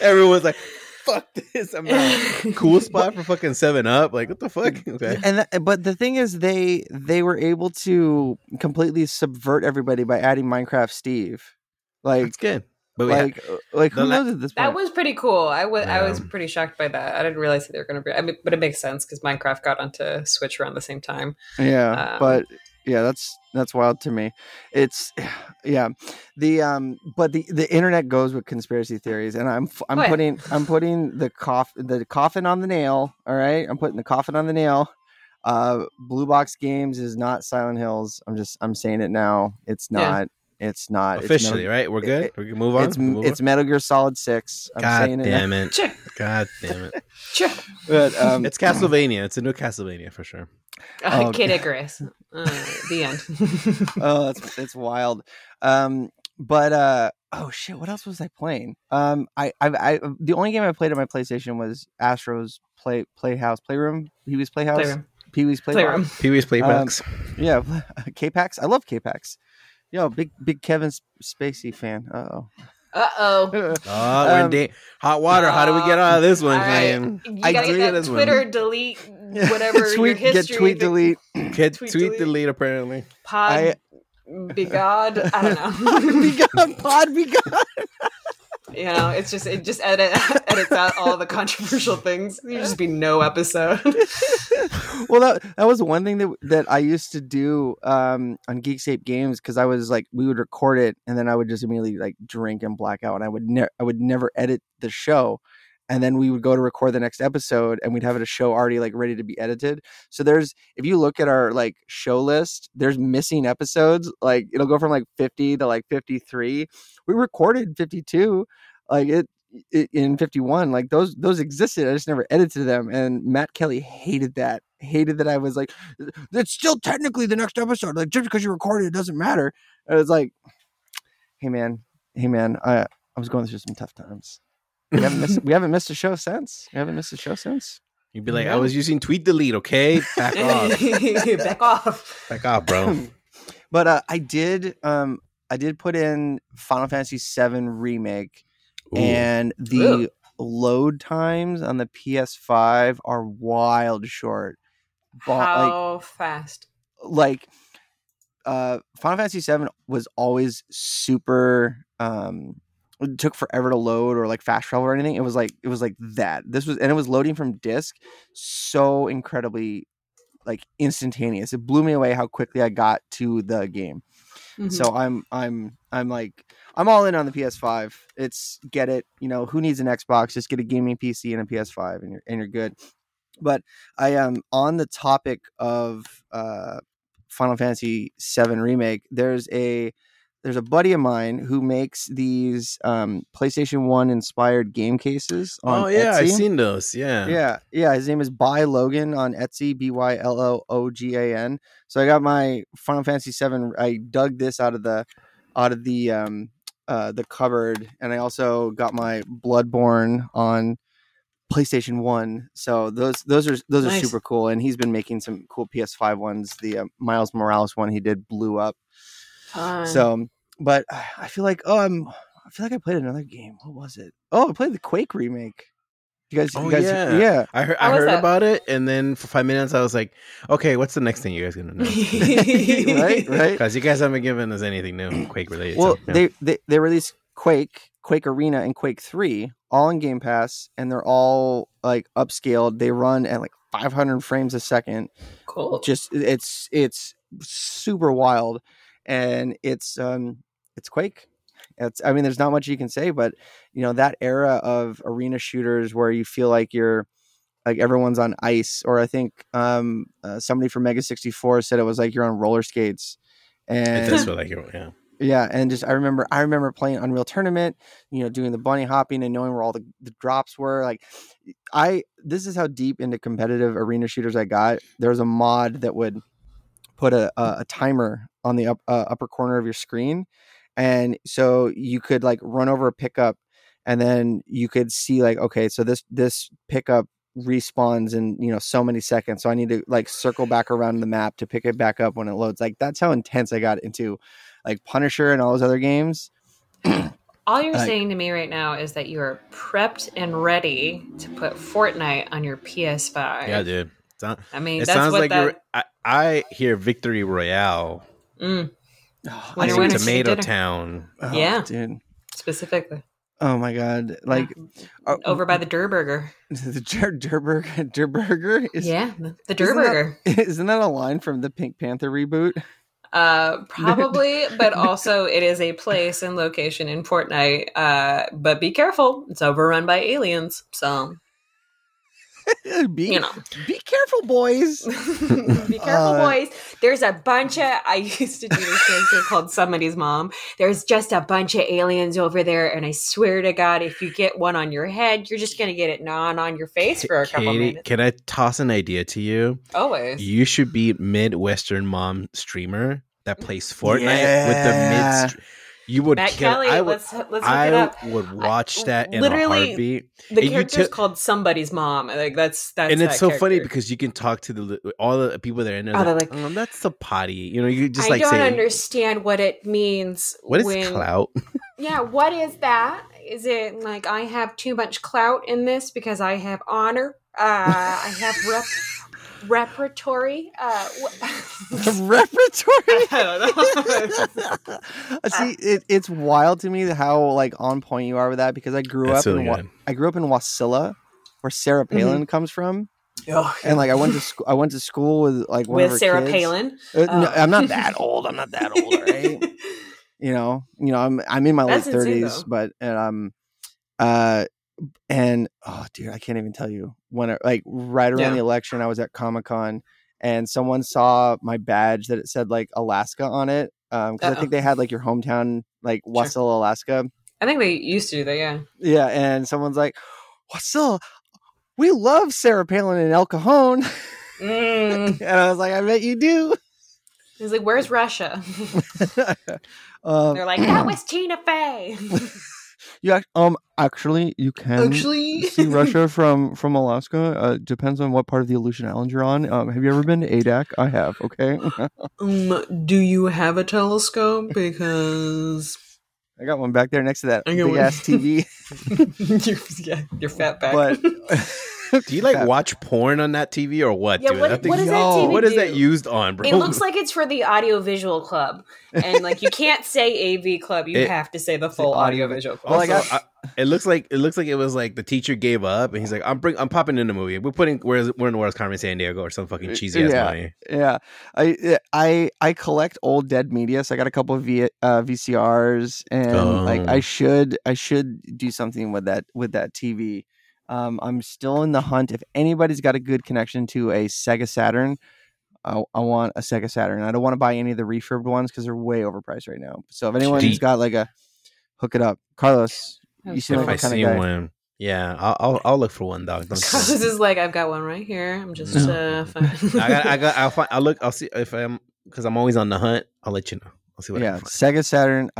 Everyone's like, fuck this. I'm out. Cool spot for fucking 7-Up. Like, what the fuck? Okay. And but the thing is, they were able to completely subvert everybody by adding Minecraft Steve. Like, that's good. But who knows at this point? That was pretty cool. I was pretty shocked by that. I didn't realize that they were going to be... I mean, but it makes sense because Minecraft got onto Switch around the same time. Yeah, but... Yeah, that's wild to me. It's the internet goes with conspiracy theories, and I'm putting the coffin on the nail. All right, I'm putting the coffin on the nail. Blue Box Games is not Silent Hills. I'm saying it now. It's not. Yeah. It's not officially right. We're good. We can move on. It's Metal Gear Solid 6. God damn it. But it's Castlevania. It's a new Castlevania for sure. Kid Icarus. The end. It's wild. Shit, what else was I playing? The only game I played on my PlayStation was Astro's Playroom. Pee-wee's Playhouse. Pee-wee's Playbox. K-Pax. I love K-Pax. Yo, big Kevin Spacey fan. We're in hot water. How do we get out of this one? Delete whatever tweet, your history. Delete. Apparently, be God. I don't know. Pod be God. You know, it just edits out all the controversial things. There'd just be no episode. Well, that was one thing that I used to do on Geekscape Games, because I was like, we would record it, and then I would just immediately like drink and black out, and I would never edit the show. And then we would go to record the next episode, and we'd have a show already like ready to be edited. So if you look at our like show list, there's missing episodes. Like it'll go from like 50 to like 53. We recorded 52, like it in 51. Like those existed. I just never edited them. And Matt Kelly hated that. Hated that I was like, it's still technically the next episode. Like just because you recorded it doesn't matter. And I was like, hey man, I was going through some tough times. We haven't missed a show since. You'd be like, I was using tweet delete, okay? Back off. Back off, bro. But I did put in Final Fantasy VII Remake. Ooh. And the load times on the PS5 are wild short. How fast? Like Final Fantasy VII was always super it took forever to load or like fast travel or anything. It was like that. It was loading from disk so incredibly like instantaneous. It blew me away how quickly I got to the game. Mm-hmm. So I'm all in on the PS5. Get it. You know, who needs an Xbox? Just get a gaming PC and a PS5 and you're good. But I am on the topic of Final Fantasy VII Remake. There's a buddy of mine who makes these PlayStation 1 inspired game cases on Etsy. Oh, yeah, I've seen those. Yeah. His name is Buy Logan on Etsy, BYLOOGAN. So I got my Final Fantasy 7. I dug this out of the cupboard, and I also got my Bloodborne on PlayStation 1. So those nice. Are super cool. And he's been making some cool PS5 ones. The Miles Morales one he did blew up. So, but I feel like I played another game. What was it? Oh, I played the Quake remake. You guys, yeah. I heard about it, and then for 5 minutes I was like, okay, what's the next thing you guys gonna know? right? Because you guys haven't given us anything new Quake related. Well, so, they released Quake, Quake Arena, and Quake 3 all in Game Pass, and they're all like upscaled. They run at like 500 frames a second. Cool. Just it's super wild. And it's Quake. There's not much you can say, but you know that era of arena shooters where you feel like you're like everyone's on ice, or I think somebody from Mega 64 said it was like you're on roller skates. And it does feel like you're, yeah. Yeah, and just I remember playing Unreal Tournament, you know, doing the bunny hopping and knowing where all the drops were. Like, this is how deep into competitive arena shooters I got. There was a mod that would put a timer on the upper corner of your screen, and so you could like run over a pickup, and then you could see like, okay, so this pickup respawns in, you know, so many seconds, so I need to like circle back around the map to pick it back up when it loads. Like, that's how intense I got into like Punisher and all those other games. All you're saying to me right now is that you are prepped and ready to put Fortnite on your PS5. Yeah, dude. I hear Victory Royale. Mm. Oh, I see Tomato Town. Oh, yeah, dude. Specifically. Oh my God! Like over by the Durburger. The Durburger. Durburger is the Durburger. Isn't that a line from the Pink Panther reboot? Probably, but also it is a place and location in Fortnite. But be careful; it's overrun by aliens. So be careful, boys. Be careful, boys. There's a bunch of. I used to do this character called Somebody's Mom. There's just a bunch of aliens over there, and I swear to God, if you get one on your head, you're just gonna get it gnawing on your face for a couple minutes. Can I toss an idea to you? Always. You should be Midwestern mom streamer that plays Fortnite with the mid. You would Matt kill. Kelly, I would, let's look I it up. Would watch that in literally, a heartbeat. The and character's called Somebody's Mom. Like that's and it's that so character. Funny because you can talk to all the people that are in there. Like, that's the potty. You know, you just like I don't understand what it means. What is clout? Yeah, what is that? Is it like I have too much clout in this because I have honor? I have repertory repertory. See, it's wild to me how like on point you are with that, because I grew up in Wasilla, where Sarah Palin comes from. Oh, and like I went to school with like one with Sarah kids. Palin. No, I'm not that old, right? you know I'm in my late 30s, but and oh dude, I can't even tell you when right around the election, I was at Comic-Con and someone saw my badge that it said like Alaska on it, because I think they had like your hometown, like Wasilla, Alaska. I think they used to do that. Yeah And someone's like, Wasilla, we love Sarah Palin and El Cajon. And I was like, I bet you do. He's like, where's Russia? They're like, that was Tina Fey. You actually you can see Russia from Alaska. Depends on what part of the Aleutian Islands you're on. Have you ever been to Adak? I have. Okay. Do you have a telescope? Because I got one back there next to that big ass TV. Your fat back. But do you like watch porn on that TV or what? Yeah, dude? What is that used on, bro? It looks like it's for the audiovisual club, and like you can't say AV club; you have to say the full audiovisual club. Also, it looks like it was like the teacher gave up, and he's like, "I'm popping in a movie. We're in the world's Carmen San Diego or some fucking cheesy ass money." Yeah, I collect old dead media, so I got a couple of VCRs, and like I should do something with that TV. I'm still in the hunt. If anybody's got a good connection to a Sega Saturn, I want a Sega Saturn. I don't want to buy any of the refurbed ones because they're way overpriced right now. So if anyone's got like a, hook it up. Carlos, you seem like the kind of guy. One, yeah, I'll look for one, dog. Carlos is like, I've got one right here. I'm just I'll look. I'll see if because I'm always on the hunt. I'll let you know. I'll see what. Yeah, I can find. Sega Saturn.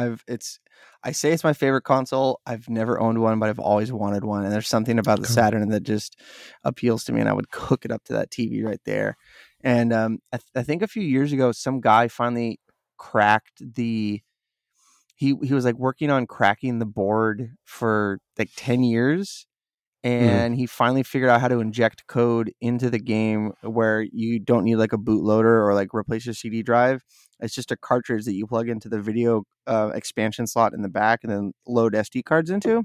I say it's my favorite console. I've never owned one, but I've always wanted one. And there's something about the Saturn that just appeals to me. And I would hook it up to that TV right there. And I think a few years ago, some guy finally cracked the. He was like working on cracking the board for like 10 years. And he finally figured out how to inject code into the game where you don't need like a bootloader or like replace your CD drive. It's just a cartridge that you plug into the video expansion slot in the back and then load SD cards into.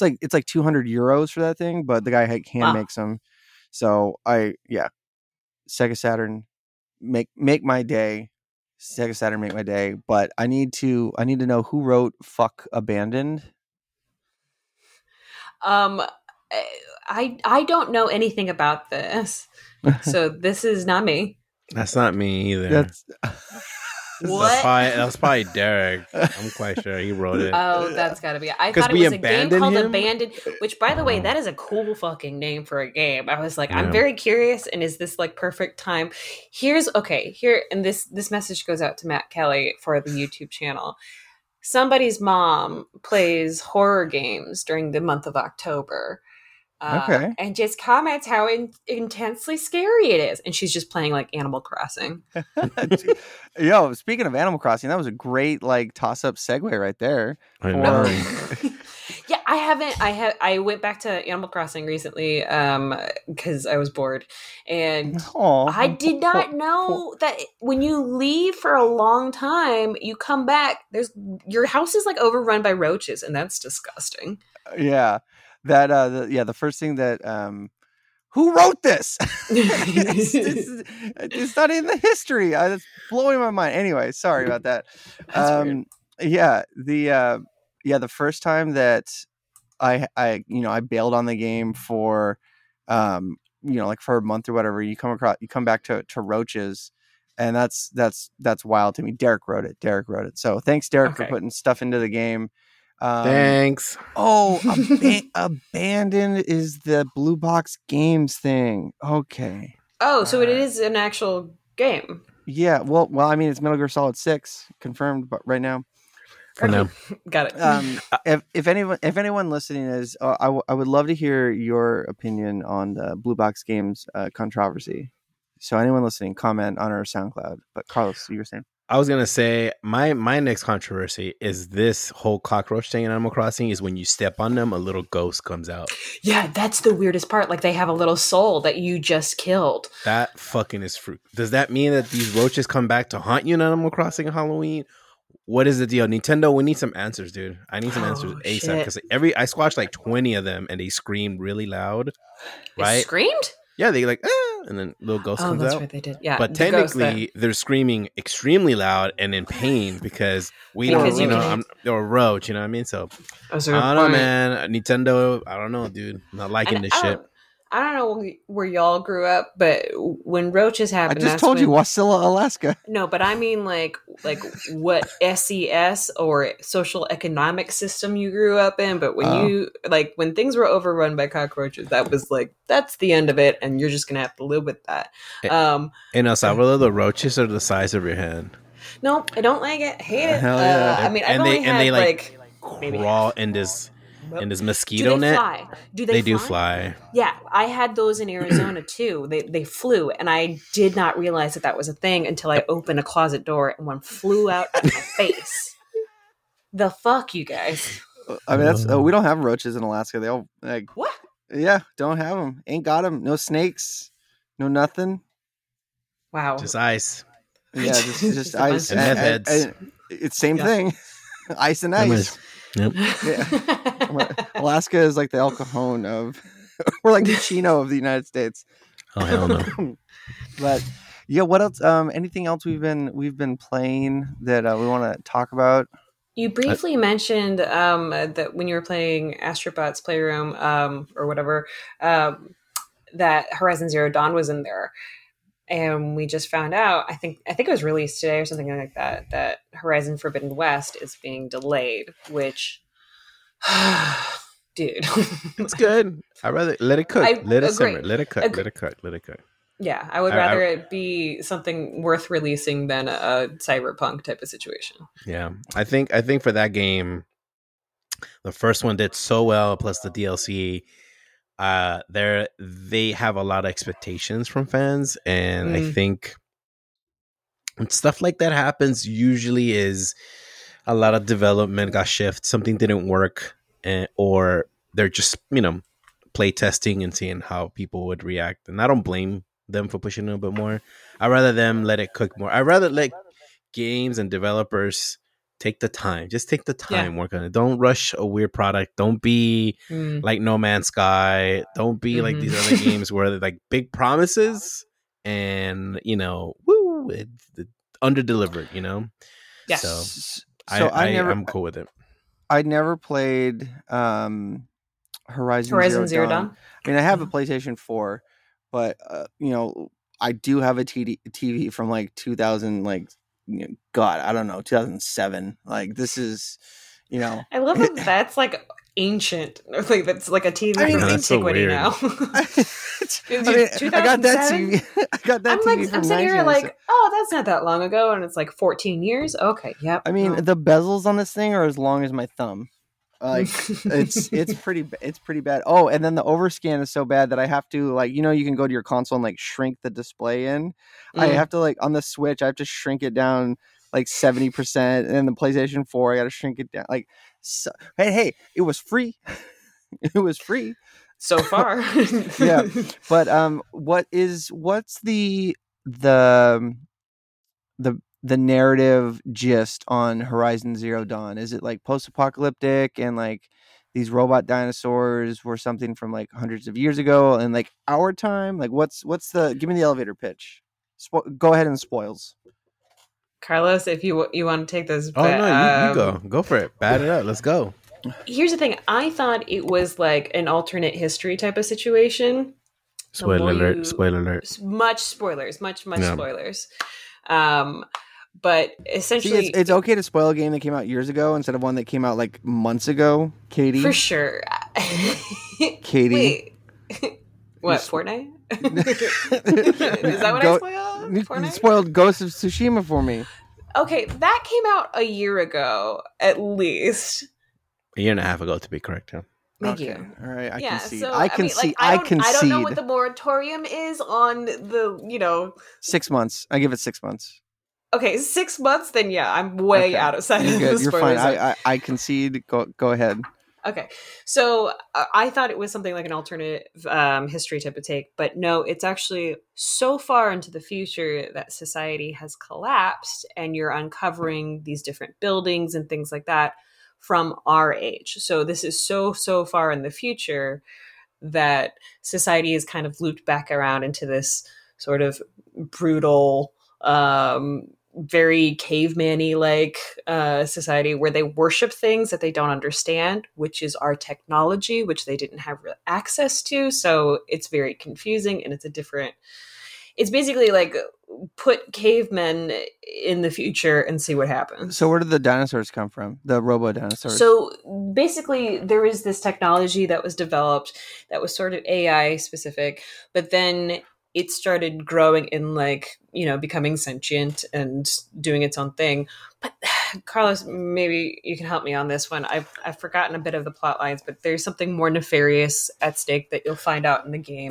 It's like 200 euros for that thing, but the guy hand makes them. So Sega Saturn, make my day. Sega Saturn, make my day. But I need to know who wrote "Fuck Abandoned." I don't know anything about this, so this is not me. That's not me either. What? That's probably Derek. I'm quite sure he wrote it. Oh, that's got to be it. I thought it was a game called Abandoned, which, by the way, that is a cool fucking name for a game. I was like, I'm very curious, and is this like perfect time? And this message goes out to Matt Kelly for the YouTube channel. Somebody's mom plays horror games during the month of October. Okay. And just comments how intensely scary it is. And she's just playing like Animal Crossing. Yo, speaking of Animal Crossing, that was a great like toss-up segue right there. I know. Yeah, I went back to Animal Crossing recently because I was bored. And I did not know that when you leave for a long time, you come back, your house is like overrun by roaches, and that's disgusting. Yeah. That the first thing that who wrote this? It's not in the history. It's blowing my mind. Anyway, sorry about that. The first time that I bailed on the game for for a month or whatever, you come back to roaches, and that's wild to me. Derek wrote it. So thanks, Derek, for putting stuff into the game. Thanks. Abandoned is the Blue Box Games thing. Okay. Oh, so it is an actual game. Yeah. Well, I mean, it's Metal Gear Solid 6 confirmed, but right now. For now. Got it. If anyone listening is, I would love to hear your opinion on the Blue Box Games controversy. So anyone listening, comment on our SoundCloud. But Carlos, you were saying. I was going to say, my next controversy is this whole cockroach thing in Animal Crossing is when you step on them, a little ghost comes out. Yeah, that's the weirdest part. Like, they have a little soul that you just killed. That fucking is fruit. Does that mean that these roaches come back to haunt you in Animal Crossing Halloween? What is the deal? Nintendo, we need some answers, dude. I need some answers ASAP. Because I squashed like 20 of them, and they screamed really loud. Right? They screamed? Yeah, they like, ah, and then little ghost comes out. Oh, that's right, they did. Yeah, but technically, they're screaming extremely loud and in pain because they're a roach, you know what I mean? So, I don't know, man. Nintendo, I don't know, dude. I'm not liking this shit. I don't know where y'all grew up, but when roaches happen, I just told you, Wasilla, Alaska. No, but I mean like what SES or social economic system you grew up in. But when you like when things were overrun by cockroaches, that was like that's the end of it, and you're just gonna have to live with that. In El Salvador, the roaches are the size of your hand. No, I don't like it. I hate it. Yeah. I mean, they crawl in this. In this mosquito net, do they fly? Yeah, I had those in Arizona too. They flew, and I did not realize that was a thing until I opened a closet door and one flew out at my face. The fuck, you guys! I mean, that's we don't have roaches in Alaska. They all like what? Yeah, don't have them. Ain't got them. No snakes. No nothing. Wow. Just ice. Yeah, just ice. And meth heads. It's same thing. Ice and ice. Yep. Yeah. Alaska is like the El Cajon of, we're like the Chino of the United States. Oh hell no! But yeah, what else? Anything else we've been playing that we want to talk about? You briefly mentioned that when you were playing Astrobot's Playroom or whatever, that Horizon Zero Dawn was in there. And we just found out, I think it was released today or something like that, that Horizon Forbidden West is being delayed, which, dude. It's good. I'd rather let it cook. Simmer. Let it cook. Let it cook. Yeah, I would rather it be something worth releasing than a cyberpunk type of situation. Yeah, I think for that game, the first one did so well, plus the DLC. They have a lot of expectations from fans, and I think when stuff like that happens, usually is a lot of development got shifted, something didn't work, or they're just play testing and seeing how people would react. And I don't blame them for pushing a little bit more. I'd rather them let it cook more. I'd rather let games and developers take the time work on it. Don't rush a weird product. Don't be like No Man's Sky. Don't be like these other games where they're like big promises and it under delivered, Yes. So I'm cool with it. I never played Horizon Zero Dawn. I mean, I have a PlayStation 4, but I do have a TV from like 2000 like God, I don't know, 2007. Like, this is, you know. I love that that's like ancient. Like, that's like a TV from antiquity now. I got that TV. I'm sitting here like, oh, that's not that long ago. And it's like 14 years. Okay. Yep. I mean, the bezels on this thing are as long as my thumb. Like it's pretty bad. Oh, and then the overscan is so bad that I have to, like, you know, you can go to your console and like shrink the display in. I have to, like, on the Switch, I have to shrink it down like 70%, and then the PlayStation 4, I got to shrink it down. Like, so, hey, it was free. It was free so far. Yeah, but what's the narrative gist on Horizon Zero Dawn? Is it like post-apocalyptic and like these robot dinosaurs were something from like hundreds of years ago and like our time? Like what's the, give me the elevator pitch. Go ahead and spoils. Carlos, if you want to take this. Oh, no, you go for it. Bat it up. Let's go. Here's the thing. I thought it was like an alternate history type of situation. Spoiler alert. Much spoilers. But essentially, see, it's okay to spoil a game that came out years ago instead of one that came out like months ago. Katie, for sure. Katie, wait. What? Fortnite? Is that what I spoiled? Fortnite? You spoiled Ghost of Tsushima for me. Okay, that came out a year ago, at least. A year and a half ago, to be correct. Yeah. Thank you. All right. I don't know what the moratorium is on the, 6 months. I give it 6 months. Okay, 6 months. Then yeah, I'm way outside of the spoilers. You're fine. I concede. Go ahead. Okay, so I thought it was something like an alternate history type of take, but no, it's actually so far into the future that society has collapsed, and you're uncovering these different buildings and things like that from our age. So this is so far in the future that society is kind of looped back around into this sort of brutal, very caveman-y like society where they worship things that they don't understand, which is our technology, which they didn't have real access to. So it's very confusing, and it's basically like put cavemen in the future and see what happens. So where did the dinosaurs come from? The robo dinosaurs. So basically there is this technology that was developed that was sort of AI specific, but then it started growing and becoming sentient and doing its own thing. But Carlos, maybe you can help me on this one. I've forgotten a bit of the plot lines, but there's something more nefarious at stake that you'll find out in the game.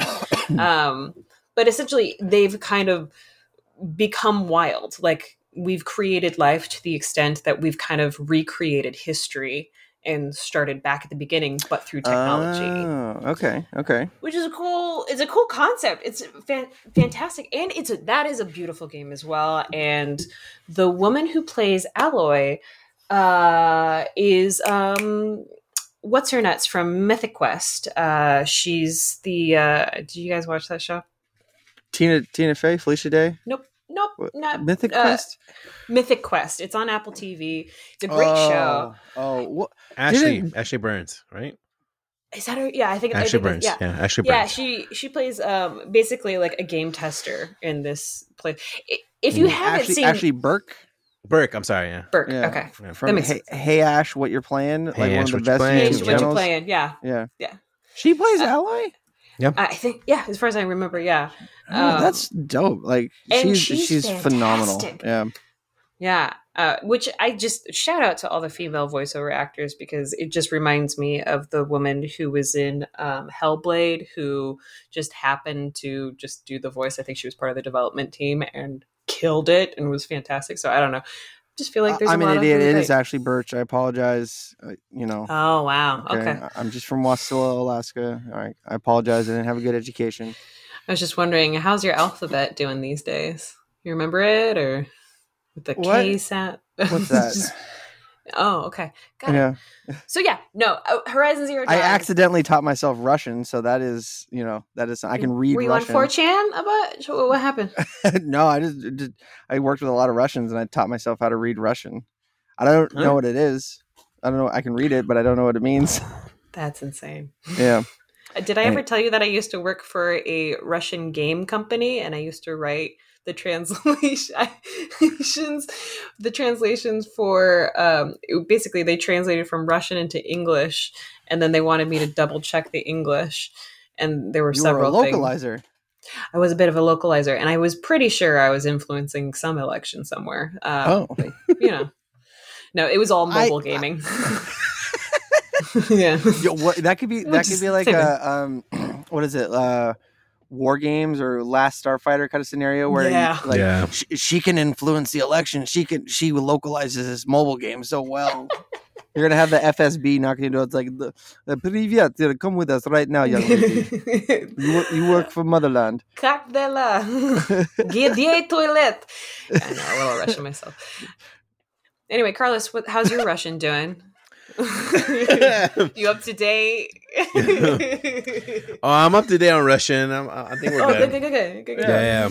But essentially, they've kind of become wild. Like, we've created life to the extent that we've kind of recreated history and started back at the beginning, but through technology. Oh, okay. Which is it's a cool concept. It's fantastic. And that is a beautiful game as well. And the woman who plays Aloy is... what's her nuts from Mythic Quest. She's the... do you guys watch that show? Tina Fey, Felicia Day? Nope. Not Mythic Quest? Mythic Quest. It's on Apple TV. It's a great show. Oh, Ashley Burns, right? Is that her? Yeah, I think Ashley Burns. Yeah, Ashley Burns. Yeah, she plays basically like a game tester in this play. If you haven't seen Ashley Burke? Burke, I'm sorry. Yeah. Burke. Yeah. Okay. Yeah, that makes sense. Hey Ash, what you're playing? Hey, like Ash, one of the best games. Hey, what you playing? Yeah. Yeah. Yeah. She plays Ally? Yep. I think, yeah, as far as I remember, yeah. That's dope. Like, she's phenomenal. Yeah. Which I just shout out to all the female voiceover actors, because it just reminds me of the woman who was in Hellblade, who just happened to just do the voice. I think she was part of the development team and killed it and was fantastic. So I don't know. Just feel like there's I'm a lot an idiot. Of it is Ashley Burch. I apologize. Oh, wow. Okay. I'm just from Wasilla, Alaska. All right. I apologize. I didn't have a good education. I was just wondering, how's your alphabet doing these days? You remember it, or with the what? K sound? What's that? Oh, okay. Got it. So yeah, no, Horizon Zero Dawn. I accidentally taught myself Russian, so that is, I can read Russian. Were you Russian. On 4chan about? What happened? No, I worked with a lot of Russians, and I taught myself how to read Russian. I don't know what it is. I don't know. I can read it, but I don't know what it means. That's insane. Yeah. Did I ever tell you that I used to work for a Russian game company, and I used to write the translations for basically they translated from Russian into English, and then they wanted me to double check the English, and there were several things. I was a bit of a localizer, and I was pretty sure I was influencing some election somewhere. No, it was all mobile gaming. Yeah, that could be like what is it? War Games or Last Starfighter kind of scenario where she can influence the election. She localizes this mobile game so well. You're gonna have the FSB knocking into it. It's like the come with us right now, young lady. You work for motherland. Как дела? Где туалет? I know, a little Russian myself. Anyway, Carlos, how's your Russian doing? You up to date? I'm up to date on Russian. I think we're good. Good. Yeah.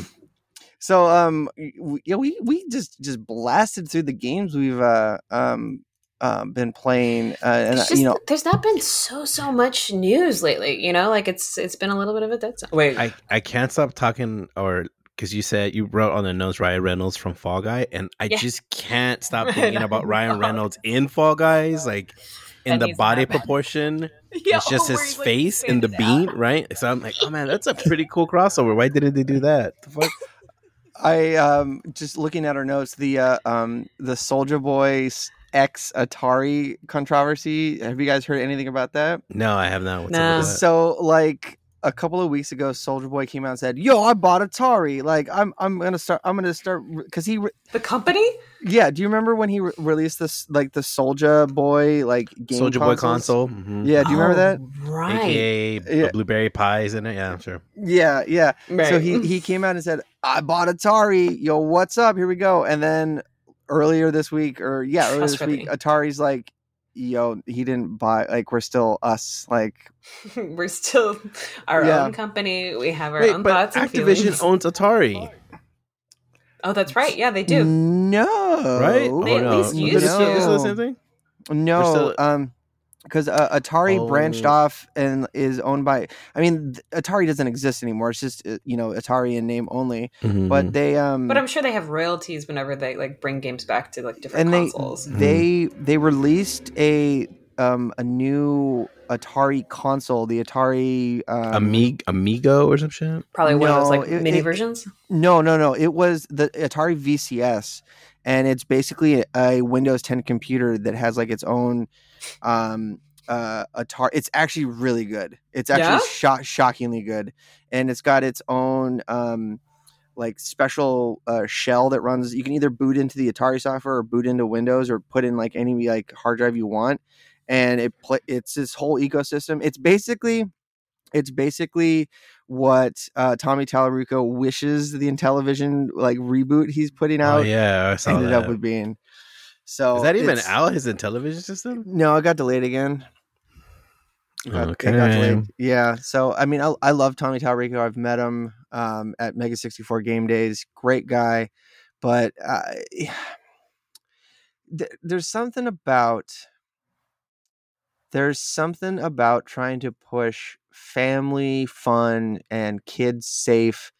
So we just blasted through the games we've been playing, and just, there's not been so much news lately. It's been a little bit of a dead zone. Wait, I can't stop talking because you said you wrote on the nose Ryan Reynolds from Fall Guy, and I just can't stop thinking about Ryan Reynolds in Fall Guys, like in the body proportion. Yeah, it's just his face and the bean, right? So I'm like, oh man, that's a pretty cool crossover. Why didn't they do that? The fuck? I just looking at our notes, the Soulja Boy's ex Atari controversy. Have you guys heard anything about that? No, I have not. No. So a couple of weeks ago, Soulja Boy came out and said, "Yo, I bought Atari. Like, I'm gonna start because he the company." Yeah, do you remember when he released this the Soulja Boy game Soulja Boy console? Mm-hmm. Yeah, do you remember that? Right. AKA Blueberry Pies in it. Yeah, I'm sure. Yeah. Right. So he came out and said, "I bought Atari. Yo, what's up? Here we go." And then earlier this week, Atari's like, yo, he didn't buy, we're still us, we're still our own company. We have our own thoughts and feelings. Activision owns Atari. Oh, that's right. Yeah, they do. No. Right? They at least used to. Is it the same thing? No. Because Atari branched off and is owned by, Atari doesn't exist anymore. It's just, Atari in name only. Mm-hmm. But they, but I'm sure they have royalties whenever they bring games back to different consoles. They released a new Atari console, the Atari Amigo or some shit. Probably one of those mini versions. No. It was the Atari VCS, and it's basically a Windows 10 computer that has its own. Atari. It's actually really good. It's actually shockingly good, and it's got its own special shell that runs. You can either boot into the Atari software or boot into Windows or put in any hard drive you want, and it's this whole ecosystem. It's basically what Tommy Tallarico wishes the Intellivision reboot he's putting out. Oh, yeah, I saw ended that. Up with being. So is that even out, his Intellivision system? No, it got delayed again. Okay. It got delayed. Yeah. So, I love Tommy Tallarico. I've met him at Mega 64 Game Days. Great guy. But there's something about trying to push family fun and kids safe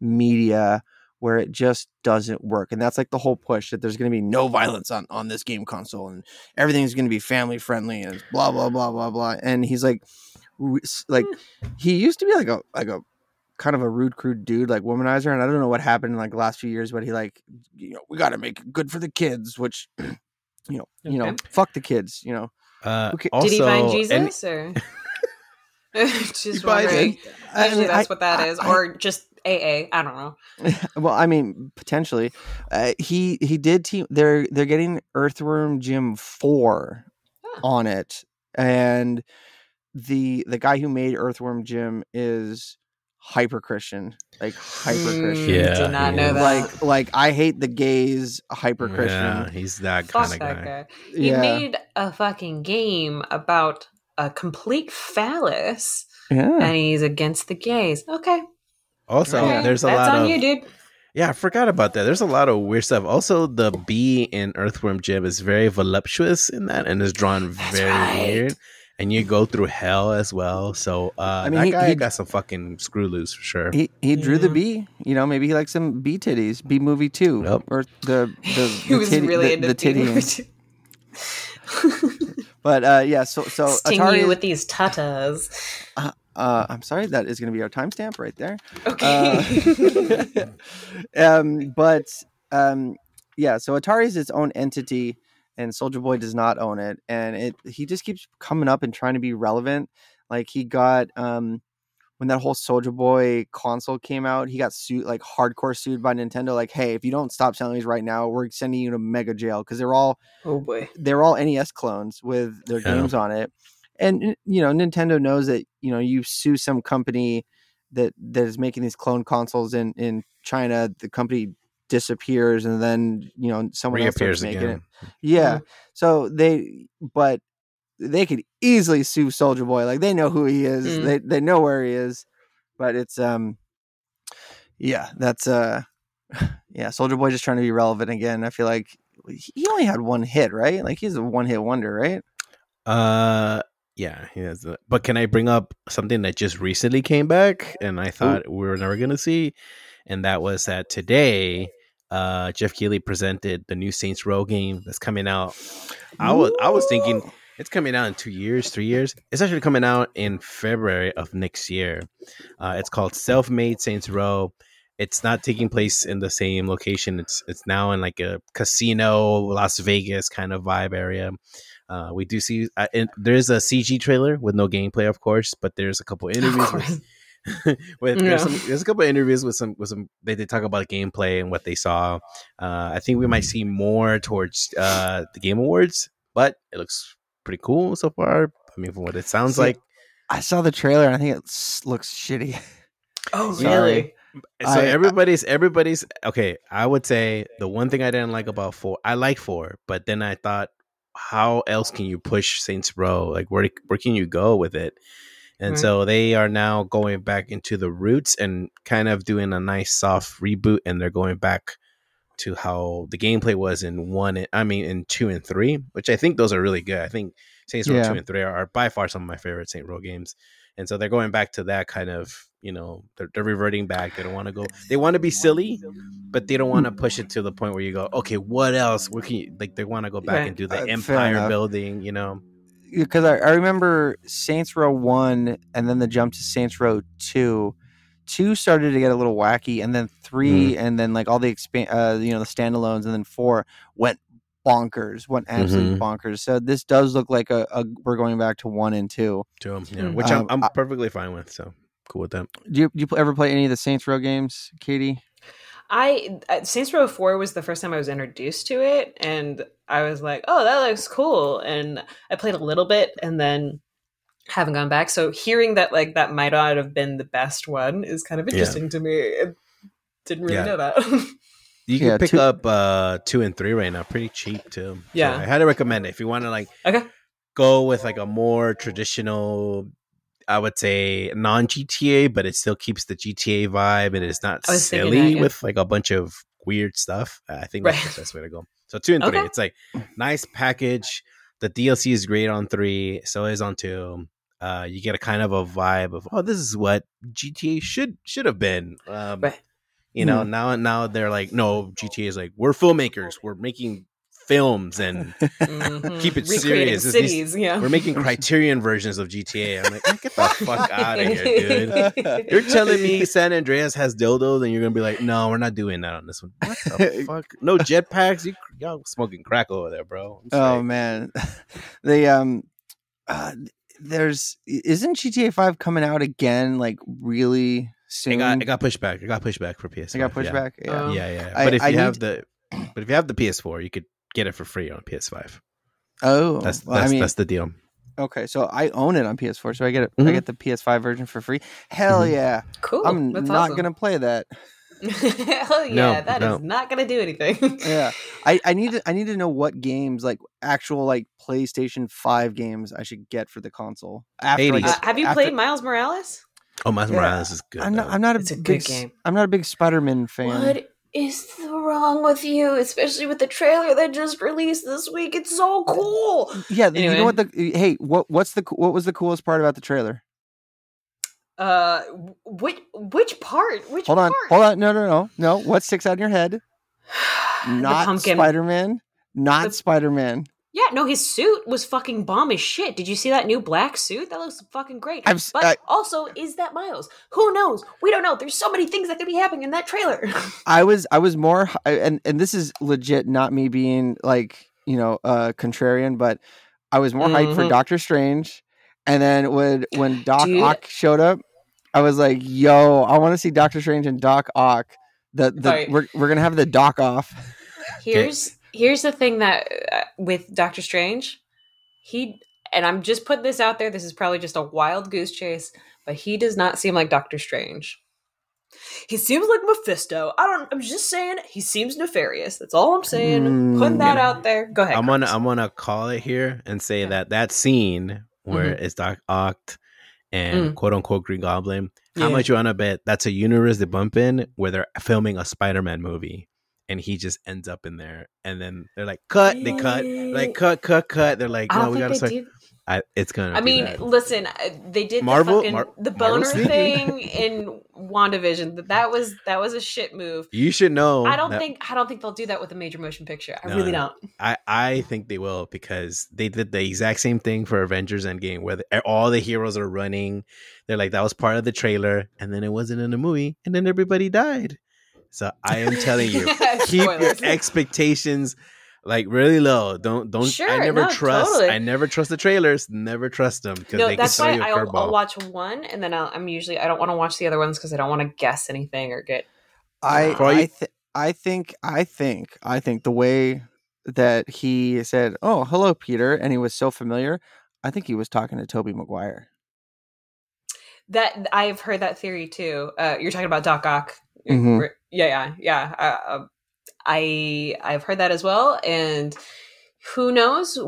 media where it just doesn't work. And that's the whole push that there's going to be no violence on this game console and everything's going to be family friendly and blah, blah, blah, blah, blah. And he's he used to be a kind of a rude, crude dude, womanizer. And I don't know what happened in the last few years, but he we got to make it good for the kids, which, fuck the kids, Did he find Jesus or? Just wondering. Usually that's what that is. Or just AA, I don't know. Well, potentially, he did. They're getting Earthworm Jim 4 on it, and the guy who made Earthworm Jim is hyper Christian. Yeah, did not know that. I hate the gays. Hyper Christian. Yeah, he's that kind of guy. He made a fucking game about a complete phallus, and he's against the gays. Okay. Also, there's that's lot on of you, dude. Yeah, I forgot about that. There's a lot of weird stuff. Also, the bee in Earthworm Jim is very voluptuous in that, and is drawn very weird. and you go through hell as well. So I mean, that guy got some fucking screw loose for sure. He drew the B. You know, maybe he likes some B titties, B movie too, or he was really into the titties. But yeah, so sting Atari, you with these tatas. I'm sorry, that is going to be our timestamp right there. Okay. Yeah, so Atari is its own entity, and Soulja Boy does not own it. And he just keeps coming up and trying to be relevant. Like he got when that whole Soulja Boy console came out, he got sued, like hardcore sued by Nintendo. Like, hey, if you don't stop selling these right now, we're sending you to mega jail, because they're all NES clones with their games on it. And, you know, Nintendo knows that, you know, you sue some company that is making these clone consoles in China, the company disappears, and then, you know, someone else starts making it. Yeah. So they could easily sue Soulja Boy. Like, they know who he is. They know where he is. But it's, Soulja Boy just trying to be relevant again. I feel like he only had one hit, right? Like, he's a one-hit wonder, right? Yeah, he has that. But can I bring up something that just recently came back and I thought we were never going to see? And that was that today, Jeff Keighley presented the new Saints Row game that's coming out. I was thinking it's coming out in 2 years, 3 years. It's actually coming out in February of next year. It's called Self-Made Saints Row. It's not taking place in the same location. It's now in like a casino, Las Vegas kind of vibe area. We do see there's a CG trailer with no gameplay, of course, but there's a couple interviews with some they did talk about gameplay and what they saw. I think we might see more towards the Game Awards, but it looks pretty cool so far. I mean, from what it sounds like. I saw the trailer and I think it looks shitty. Oh, really? So everybody's okay. I would say the one thing I didn't like about 4, I like 4, but then I thought, how else can you push Saints Row? Like, where can you go with it? And so they are now going back into the roots and kind of doing a nice soft reboot. And they're going back to how the gameplay was in 2 and 3, which I think those are really good. I think Saints Row 2 and 3 are by far some of my favorite Saints Row games. And so they're going back to that kind of, you know, they're reverting back. They don't want to go. They want to be silly, but they don't want to push it to the point where you go, okay, what else? What can you, like, they want to go back and do the empire building, you know? Because I remember Saints Row 1 and then the jump to Saints Row 2. 2 started to get a little wacky, and then 3 and then like all the the standalones, and then 4 went bonkers, went absolutely bonkers. So this does look like we're going back to 1 and 2. To them, yeah. Which I'm perfectly fine with, so cool with that. Do you ever play any of the Saints Row games, Katie? Saints Row 4 was the first time I was introduced to it, and I was like, oh, that looks cool. And I played a little bit and then haven't gone back. So hearing that like that might not have been the best one is kind of interesting to me. It didn't really know that. You can pick up 2 and 3 right now, pretty cheap too. Yeah, so I highly recommend it if you want to like go with like a more traditional, I would say non-GTA, but it still keeps the GTA vibe and it's not silly with like a bunch of weird stuff. I think that's the best way to go. So 2 and 3, it's like nice package. The DLC is great on 3, so is on 2. You get a kind of a vibe of, oh, this is what GTA should have been. You know, now they're like, no, GTA is like, we're filmmakers, we're making films and keep it serious. We're making Criterion versions of GTA. I'm like, get the fuck out of here, dude. You're telling me San Andreas has dildos and you're going to be like, no, we're not doing that on this one. What the fuck? No jetpacks? Y'all smoking crack over there, bro. Oh, man. Isn't GTA 5 coming out again like really soon? It got pushed back. It got pushed back for PS5. It got pushed back? Yeah. But if you have the PS4, you could get it for free on PS5. Oh, that's the deal. Okay, so I own it on PS4, so I get it. I get the PS5 version for free. Hell yeah, cool! I'm not gonna play that. Hell yeah, is not gonna do anything. Yeah, I need to know what games, like actual like PlayStation 5 games, I should get for the console. Have you played Miles Morales? Oh, Miles Morales is good. I'm not a big game. I'm not a big Spider-Man fan. What is the wrong with you? Especially with the trailer that just released this week. It's so cool. Yeah, anyway. You know what? What was the coolest part about the trailer? Which part? Which hold on, part? Hold on. No. What sticks out in your head? Not Spider-Man. Not Spider-Man. Yeah, no, his suit was fucking bomb as shit. Did you see that new black suit? That looks fucking great. Also, is that Miles? Who knows? We don't know. There's so many things that could be happening in that trailer. I was more, and this is legit not me being like, contrarian, but I was more hyped for Doctor Strange. And then when Doc Ock showed up, I was like, yo, I want to see Doctor Strange and Doc Ock. We're going to have the Doc off. Here's the thing that with Doctor Strange, and I'm just putting this out there. This is probably just a wild goose chase, but he does not seem like Doctor Strange. He seems like Mephisto. I'm just saying he seems nefarious. That's all I'm saying. Putting that out there. Go ahead. I'm gonna call it here and say that scene where it's Doc Ock and quote unquote Green Goblin. How much you wanna bet that's a universe they bump in where they're filming a Spider-Man movie? And he just ends up in there, and then they're like, "Cut!" They cut, like, "Cut!" They're like, "No, we gotta start." It's gonna. I mean, listen, they did Marvel the boner thing in WandaVision. That was a shit move. You should know. I don't think they'll do that with a major motion picture. I really don't. I think they will because they did the exact same thing for Avengers Endgame, where all the heroes are running. They're like, that was part of the trailer, and then it wasn't in the movie, and then everybody died. So I am telling you, keep your expectations like really low. Don't. Sure, trust. Totally. I never trust the trailers. Never trust them because they can throw you a curveball. I'll watch one, and then I don't want to watch the other ones because I don't want to guess anything or get. I think the way that he said, "Oh, hello, Peter," and he was so familiar. I think he was talking to Tobey Maguire. That I've heard that theory too. You're talking about Doc Ock. Mm-hmm. Yeah. I've heard that as well, and who knows?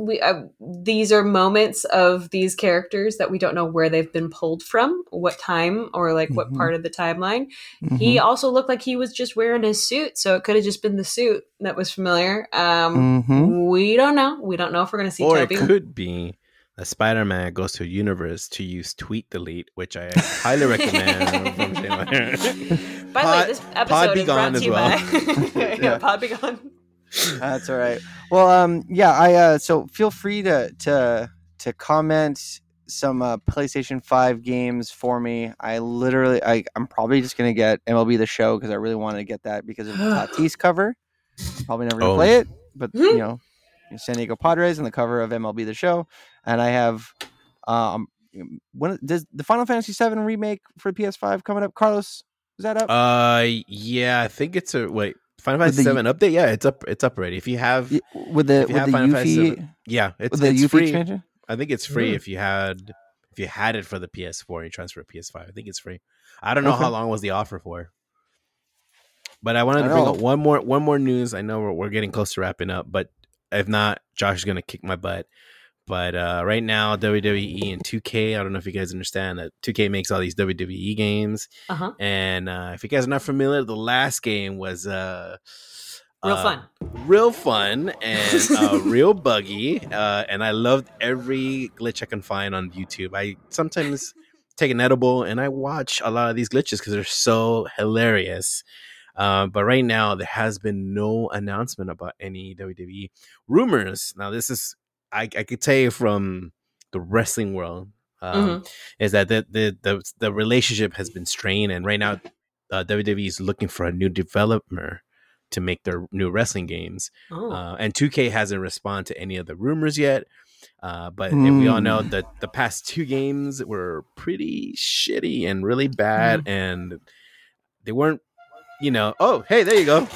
These are moments of these characters that we don't know where they've been pulled from, what time, or like what part of the timeline. Mm-hmm. He also looked like he was just wearing his suit, so it could have just been the suit that was familiar. We don't know. We don't know if we're going to see. Or Toby. It could be a Spider-Man goes to a universe to use tweet delete, which I highly recommend. From Shane O'Hare. By the way, this episode is brought to you by Pod Be Gone. That's all right. Well, so feel free to comment some PlayStation 5 games for me. I'm probably just gonna get MLB The Show because I really want to get that because of the Tatis cover. I'm probably never gonna play it, but San Diego Padres and the cover of MLB The Show, and I have does the Final Fantasy VII Remake for PS5 coming up? Carlos, is that up? I think it's Final Fantasy VII update. Yeah, it's up already. If you have Final Fantasy VII, it's free. Expansion? I think it's free if you had it for the PS4 and you transfer to PS5. I think it's free. I don't know how long was the offer for. But I wanted to bring up one more news. I know we're getting close to wrapping up, but if not, Josh is going to kick my butt. But right now, WWE and 2K, I don't know if you guys understand that 2K makes all these WWE games. Uh-huh. And if you guys are not familiar, the last game was real fun and real buggy. And I loved every glitch I can find on YouTube. I sometimes take an edible and I watch a lot of these glitches because they're so hilarious. But right now, there has been no announcement about any WWE rumors. Now, this is, I could tell you from the wrestling world, is that the relationship has been strained. And right now, WWE is looking for a new developer to make their new wrestling games. Oh. And 2K hasn't responded to any of the rumors yet. But we all know that the past two games were pretty shitty and really bad. And they weren't. Oh, hey, there you go.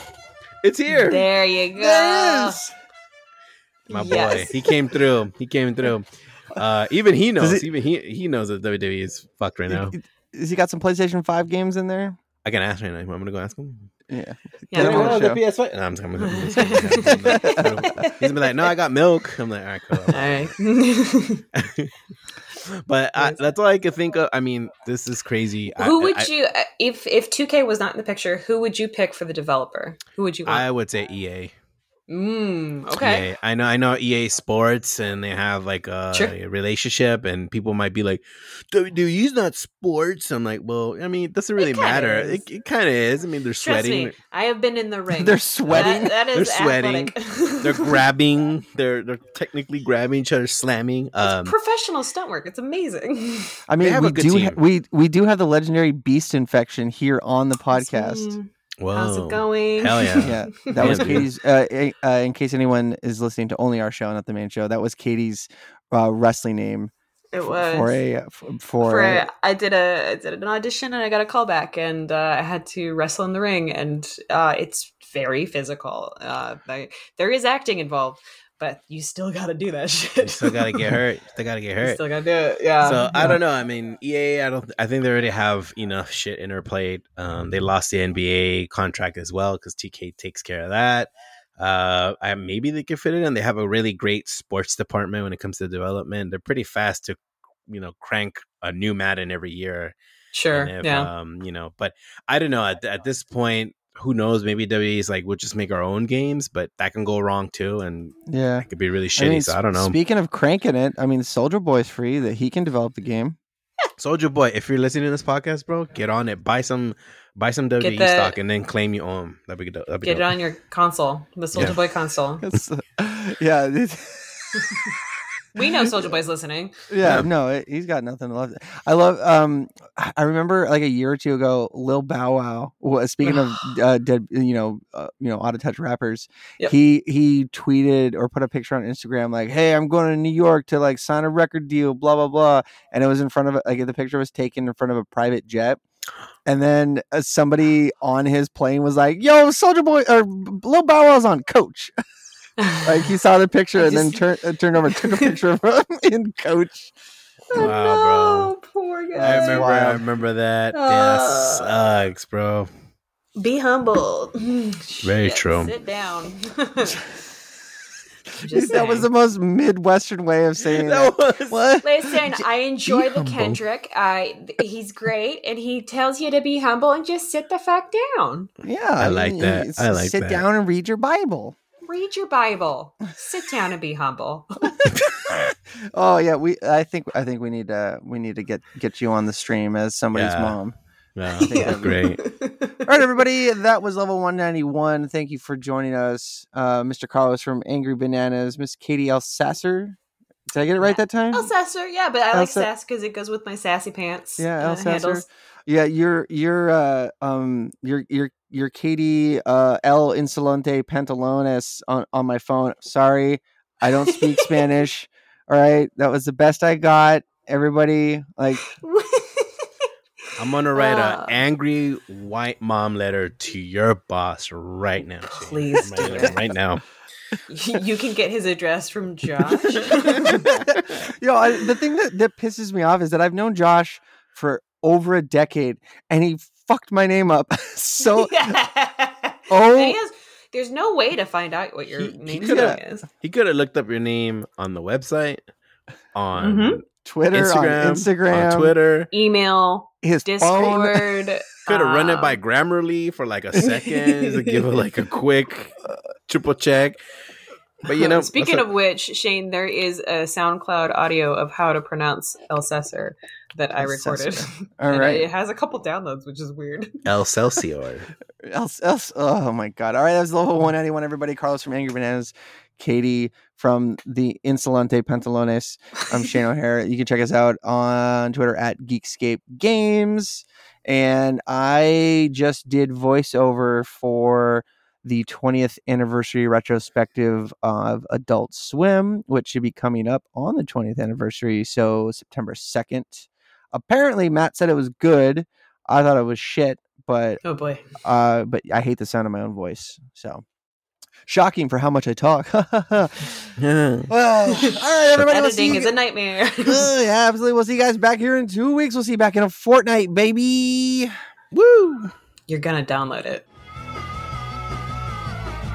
It's here. There you go. Yes. My boy, he came through. Even he knows. He knows that WWE is fucked right now. Has he got some PlayStation 5 games in there? I can ask him. I'm going to go ask him. Yeah, the PS5. No, I'm he's been like, no, I got milk. I'm like, all right, cool. All right. But that's all I could think of. I mean, this is crazy. If 2K was not in the picture, who would you pick for the developer? Who would you want? I would say EA. Okay. EA. I know EA Sports, and they have like a relationship, and people might be like, "Dude, he's not sports." I'm like, "Well, I mean, it doesn't really matter. It kind of is. I mean, they're sweating. Trust me, I have been in the ring. They're sweating. That is athletic. They're grabbing. They're technically grabbing each other, slamming. It's professional stunt work. It's amazing. I mean, we do have the legendary Beast Infection here on the podcast. Whoa. How's it going? Hell yeah. Yeah, that was Katie's, in case anyone is listening to only our show, not the main show, that was Katie's wrestling name. It was. I did an audition, and I got a call back, and I had to wrestle in the ring, and it's very physical. There is acting involved, but you still got to do that shit. You still got to get hurt. You still got to do it. Yeah. So I don't know. I mean, EA, I think they already have enough shit interplayed. They lost the NBA contract as well, because TK takes care of that. Maybe they could fit it in. They have a really great sports department when it comes to development. They're pretty fast to, crank a new Madden every year. Sure. But I don't know. At this point, who knows? Maybe WWE is like, we'll just make our own games, but that can go wrong too, and it could be really shitty. I don't know. Speaking of cranking it, I mean, Soldier Boy's free; that he can develop the game. Soldier Boy, if you're listening to this podcast, bro, get on it. Buy some WWE stock, and then claim you own them. That'd be dope. It on your console, the Soldier Boy console. Yeah. We know Soulja Boy's listening. Yeah, no, he's got nothing to love. I love. I remember like a year or two ago, Lil Bow Wow was speaking of dead. Out of touch rappers. Yep. He tweeted or put a picture on Instagram like, "Hey, I'm going to New York to like sign a record deal, blah blah blah," and it was in front of the picture was taken in front of a private jet. And then somebody on his plane was like, "Yo, Soulja Boy or Lil Bow Wow's on Coach." Like he saw the picture and then turned over, took a picture of him in Coach. Oh, wow, no, bro. Poor guy. I remember that. That sucks, bro. Be humble. Very true. Sit down. That was the most Midwestern way of saying that. Listen, I enjoy the Kendrick. He's great, and he tells you to be humble and just sit the fuck down. Yeah, I like that. Sit down and read your Bible. Read your Bible. Sit down and be humble. Oh yeah, I think we need to get you on the stream as somebody's mom. Yeah, great. All right, everybody, that was level 191. Thank you for joining us, Mr. Carlos from Angry Bananas, Miss Katie Elsasser. Did I get it right that time? Elsasser, yeah, but I like sass because it goes with my sassy pants. Yeah, Elsasser. Yeah, you're Katie El Insolente Pantalones on my phone. Sorry, I don't speak Spanish. All right, that was the best I got. Everybody, like, I'm gonna write an angry white mom letter to your boss right now. Please, right now. You can get his address from Josh. The thing that pisses me off is that I've known Josh for over a decade, and he fucked my name up. So there's no way to find out what your name is. He could have looked up your name on the website, on Twitter, on Instagram, email, his Discord. Could have run it by Grammarly for like a second to give it like a quick triple check. But speaking of which, Shane, there is a SoundCloud audio of how to pronounce Elsasser that I recorded. All right, it has a couple downloads, which is weird. Elsasser. Oh my god! All right, that was level 191. Everybody, Carlos from Angry Bananas, Katie from the Insolente Pantalones. I'm Shane O'Hare. You can check us out on Twitter at Geekscape Games, and I just did voiceover for the 20th anniversary retrospective of Adult Swim, which should be coming up on the 20th anniversary. So September 2nd. Apparently Matt said it was good. I thought it was shit, but oh boy. But I hate the sound of my own voice. So shocking for how much I talk. Well, all right, everybody. Editing is a nightmare. Yeah, absolutely. We'll see you guys back here in 2 weeks. We'll see you back in a fortnight, baby. Woo. You're gonna download it.